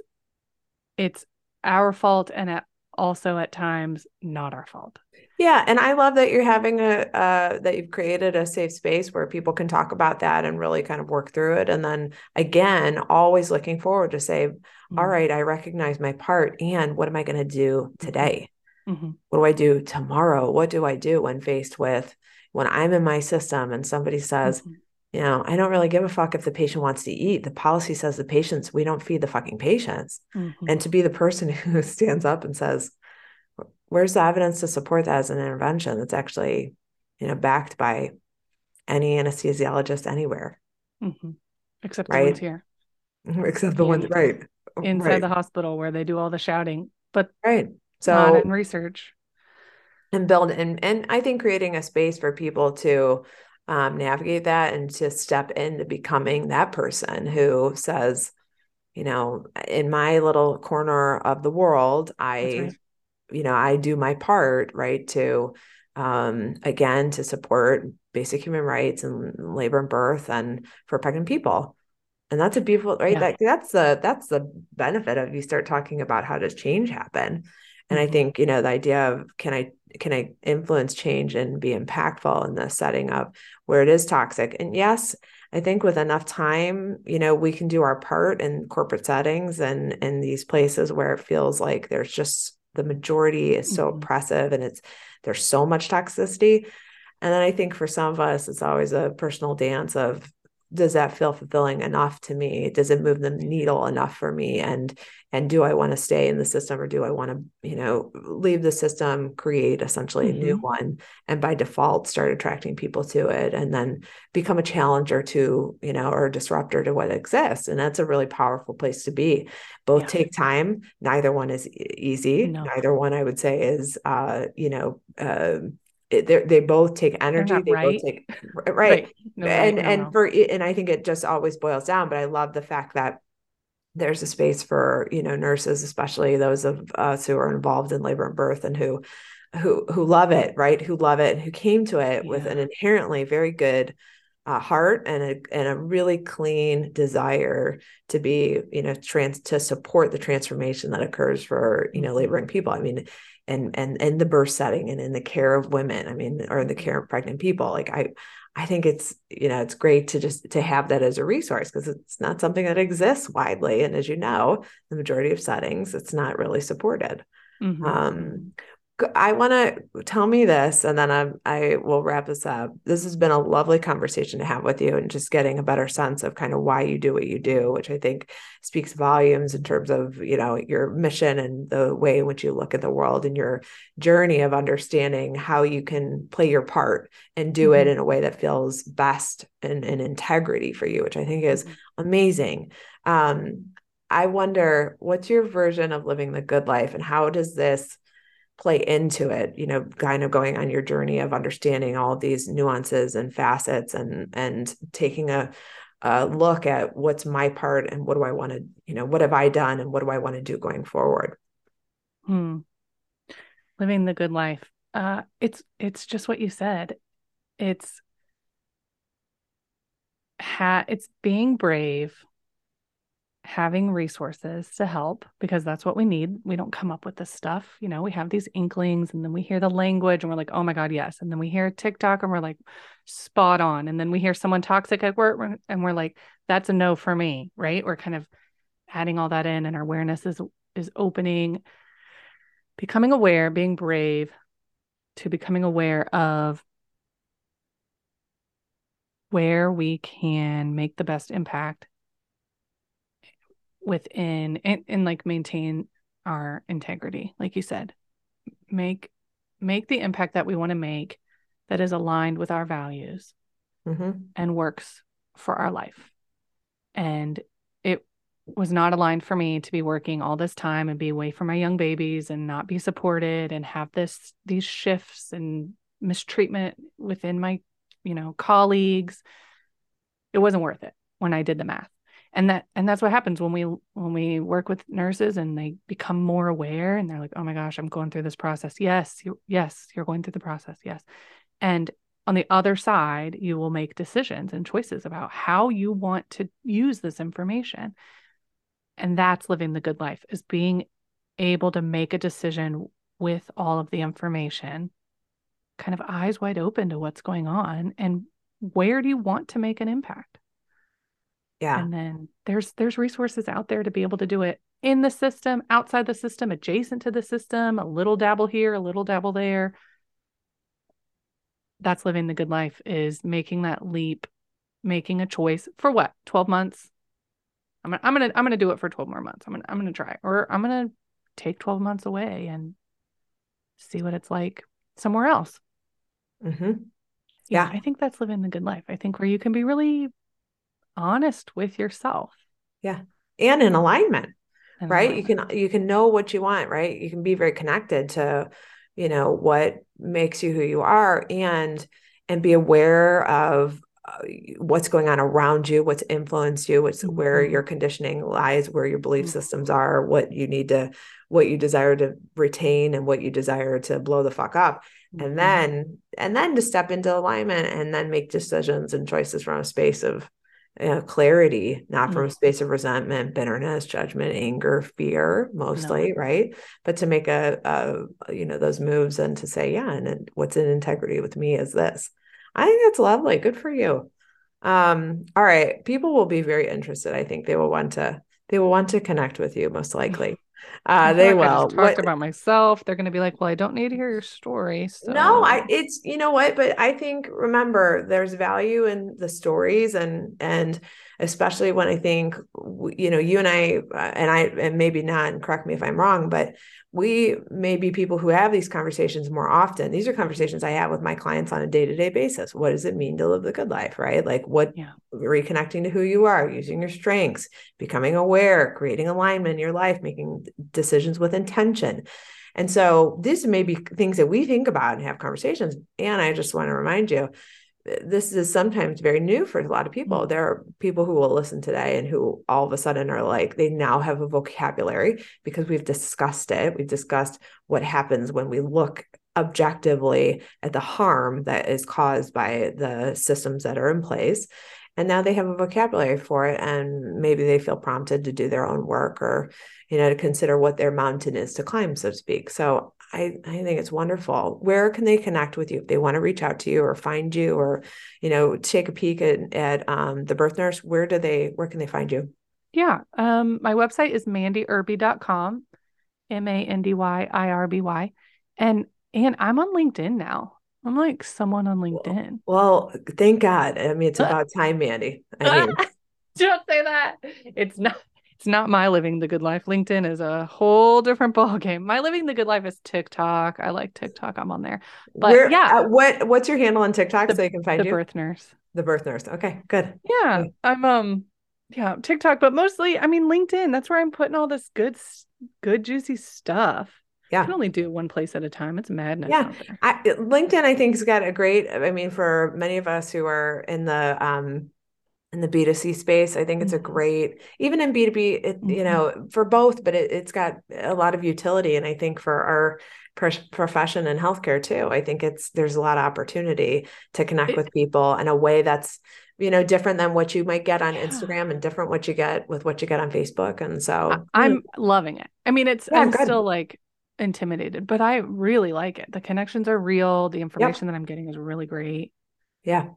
it's our fault. And at, also at times, not our fault. Yeah. And I love that you're having a, uh, that you've created a safe space where people can talk about that and really kind of work through it. And then again, always looking forward to say, mm-hmm. all right, I recognize my part. And what am I going to do today? Mm-hmm. What do I do tomorrow? What do I do when faced with, when I'm in my system and somebody says, mm-hmm. you know, I don't really give a fuck if the patient wants to eat. The policy says the patients, we don't feed the fucking patients. Mm-hmm. And to be the person who stands up and says, where's the evidence to support that as an intervention that's actually, you know, backed by any anesthesiologist anywhere. Mm-hmm. Except right? the ones here. Except the yeah. ones, right. Inside right. the hospital where they do all the shouting, but right. so, not in research. And build and and I think creating a space for people to um, navigate that and to step into becoming that person who says, you know, in my little corner of the world, I, right. you know, I do my part, right, to um, again to support basic human rights and labor and birth and for pregnant people, and that's a beautiful right. Yeah. That that's the that's the benefit of you start talking about how does change happen. And I think, you know, the idea of can I, can I influence change and be impactful in the setting of where it is toxic? And yes, I think with enough time, you know, we can do our part in corporate settings and in these places where it feels like there's just the majority is so mm-hmm. oppressive and it's, there's so much toxicity. And then I think for some of us, it's always a personal dance of, does that feel fulfilling enough to me? Does it move the needle enough for me? And, and do I want to stay in the system or do I want to, you know, leave the system, create essentially mm-hmm. a new one, and by default start attracting people to it and then become a challenger to, you know, or a disruptor to what exists. And that's a really powerful place to be. Both yeah. take time. Neither one is easy. No. Neither one I would say is, uh, you know, uh, they both take energy. They right. both take right, right. No, and right, no, and no. for and I think it just always boils down. But I love the fact that there's a space for, you know, nurses, especially those of us who are involved in labor and birth and who who who love it, right? Who love it and who came to it yeah. with an inherently very good uh, heart and a and a really clean desire to be, you know, trans to support the transformation that occurs for, you know, laboring people. I mean. And and in the birth setting and in the care of women, I mean, or in the care of pregnant people, like I, I think it's, you know, it's great to just to have that as a resource because it's not something that exists widely. And as you know, the majority of settings, it's not really supported. Mm-hmm. Um, I want to tell me this, and then I, I will wrap this up. This has been a lovely conversation to have with you and just getting a better sense of kind of why you do what you do, which I think speaks volumes in terms of, you know, your mission and the way in which you look at the world and your journey of understanding how you can play your part and do mm-hmm. it in a way that feels best and, and integrity for you, which I think is amazing. Um, I wonder, what's your version of living the good life and how does this play into it, you know, kind of going on your journey of understanding all of these nuances and facets and, and taking a, uh, look at what's my part and what do I want to, you know, what have I done and what do I want to do going forward? Hmm. Living the good life. Uh, it's, it's just what you said. It's, ha- it's being brave, having resources to help, because that's what we need. We don't come up with this stuff. You know, we have these inklings and then we hear the language and we're like, oh my God, yes. And then we hear TikTok and we're like, spot on. And then we hear someone toxic at work and we're like, that's a no for me. Right. We're kind of adding all that in, and our awareness is, is opening, becoming aware, being brave to becoming aware of where we can make the best impact within and, and like maintain our integrity. Like you said, make, make the impact that we want to make that is aligned with our values mm-hmm. and works for our life. And it was not aligned for me to be working all this time and be away from my young babies and not be supported and have this, these shifts and mistreatment within my, you know, colleagues. It wasn't worth it when I did the math. And that, and that's what happens when we, when we work with nurses and they become more aware and they're like, oh my gosh, I'm going through this process. Yes. You, yes. You're going through the process. Yes. And on the other side, you will make decisions and choices about how you want to use this information. And that's living the good life, is being able to make a decision with all of the information, kind of eyes wide open to what's going on and where do you want to make an impact? Yeah. And then there's, there's resources out there to be able to do it in the system, outside the system, adjacent to the system, a little dabble here, a little dabble there. That's living the good life, is making that leap, making a choice for what? twelve months. I'm going to, I'm going to, I'm going to do it for twelve more months. I'm going to, I'm going to try, or I'm going to take twelve months away and see what it's like somewhere else. Mm-hmm. Yeah. Yeah. I think that's living the good life. I think where you can be really honest with yourself. Yeah. And in alignment, and right? Alignment. You can, you can know what you want, right? You can be very connected to, you know, what makes you who you are, and, and be aware of uh, what's going on around you, what's influenced you, what's mm-hmm. where your conditioning lies, where your belief mm-hmm. systems are, what you need to, what you desire to retain and what you desire to blow the fuck up. Mm-hmm. And then, and then to step into alignment and then make decisions and choices from a space of, you know, clarity, not from mm-hmm. a space of resentment, bitterness, judgment, anger, fear, mostly, no. right? But to make a, a, you know, those moves and to say, yeah, and what's in integrity with me is this. I think that's lovely. Good for you. Um, all right. People will be very interested. I think they will want to, they will want to connect with you, most likely. Uh, they like will. I just talked what, about myself. They're going to be like, well, I don't need to hear your story. So. No, I, it's, you know what, but I think, remember, there's value in the stories, and, and especially when I think, you know, you and I, and I, and maybe not, and correct me if I'm wrong, but we may be people who have these conversations more often. These are conversations I have with my clients on a day-to-day basis. What does it mean to live the good life, right? Like what yeah. reconnecting to who you are, using your strengths, becoming aware, creating alignment in your life, making decisions with intention. And so these may be things that we think about and have conversations. And I just want to remind you, this is sometimes very new for a lot of people. There are people who will listen today and who all of a sudden are like, they now have a vocabulary because we've discussed it. We've discussed what happens when we look objectively at the harm that is caused by the systems that are in place. And now they have a vocabulary for it, and maybe they feel prompted to do their own work, or, you know, to consider what their mountain is to climb, so to speak. So I, I think it's wonderful. Where can they connect with you if they want to reach out to you or find you, or, you know, take a peek at, at um, The Birth Nurse? Where do they, where can they find you? Yeah. Um, my website is mandy irby dot com, M A N D Y I R B Y. And, and I'm on LinkedIn now. I'm like someone on LinkedIn. Well, thank God. I mean, it's about time, Mandy. I mean, don't say that. It's not, it's not my living the good life. LinkedIn is a whole different ballgame. My living the good life is TikTok. I like TikTok. I'm on there. But Where, yeah. Uh, what what's your handle on TikTok the, so they can find the you? The Birth Nurse. The Birth Nurse. Okay, good. Yeah. Good. I'm um yeah, TikTok, but mostly, I mean, LinkedIn. That's where I'm putting all this good good juicy stuff. Yeah. You can only do one place at a time. It's madness. Yeah. I, LinkedIn, I think, has got a great, I mean, for many of us who are in the, um, in the B two C space. I think it's a great, even in B two B, it, mm-hmm. you know, for both, but it, it's got a lot of utility. And I think for our pr- profession and healthcare too, I think it's, there's a lot of opportunity to connect with people in a way that's, you know, different than what you might get on yeah. Instagram, and different what you get with what you get on Facebook. And so I, I'm loving it. I mean, it's, yeah, I'm good. Still like intimidated, but I really like it. The connections are real. The information yep. that I'm getting is really great. Yeah.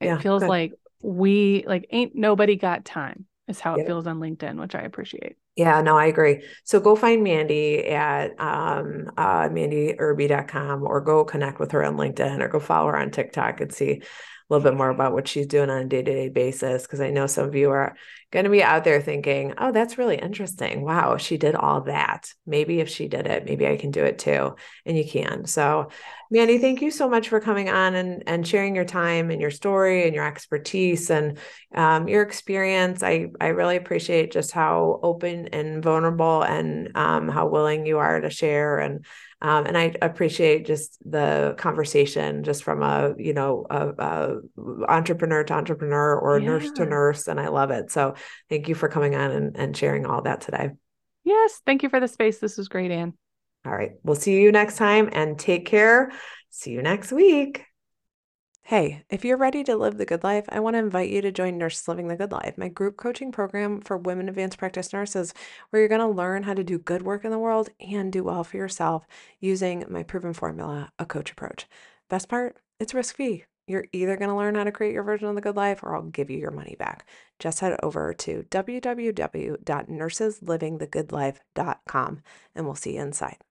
It yeah, feels good. Like we like ain't nobody got time is how yep. it feels on LinkedIn, which I appreciate. Yeah, no, I agree. So go find Mandy at um, uh, mandy irby dot com, or go connect with her on LinkedIn, or go follow her on TikTok and see a little bit more about what she's doing on a day-to-day basis. Cause I know some of you are going to be out there thinking, oh, that's really interesting. Wow. She did all that. Maybe if she did it, maybe I can do it too. And you can. So Mandy, thank you so much for coming on and, and sharing your time and your story and your expertise and um, your experience. I, I really appreciate just how open and vulnerable and um, how willing you are to share. And Um, and I appreciate just the conversation just from a, you know, a, a entrepreneur to entrepreneur or yeah. nurse to nurse. And I love it. So thank you for coming on and, and sharing all that today. Yes. Thank you for the space. This was great, Ann. All right. We'll see you next time, and take care. See you next week. Hey, if you're ready to live the good life, I want to invite you to join Nurses Living the Good Life, my group coaching program for women advanced practice nurses, where you're going to learn how to do good work in the world and do well for yourself using my proven formula, a coach approach. Best part, it's risk-free. You're either going to learn how to create your version of the good life, or I'll give you your money back. Just head over to w w w dot nurses living the good life dot com, and we'll see you inside.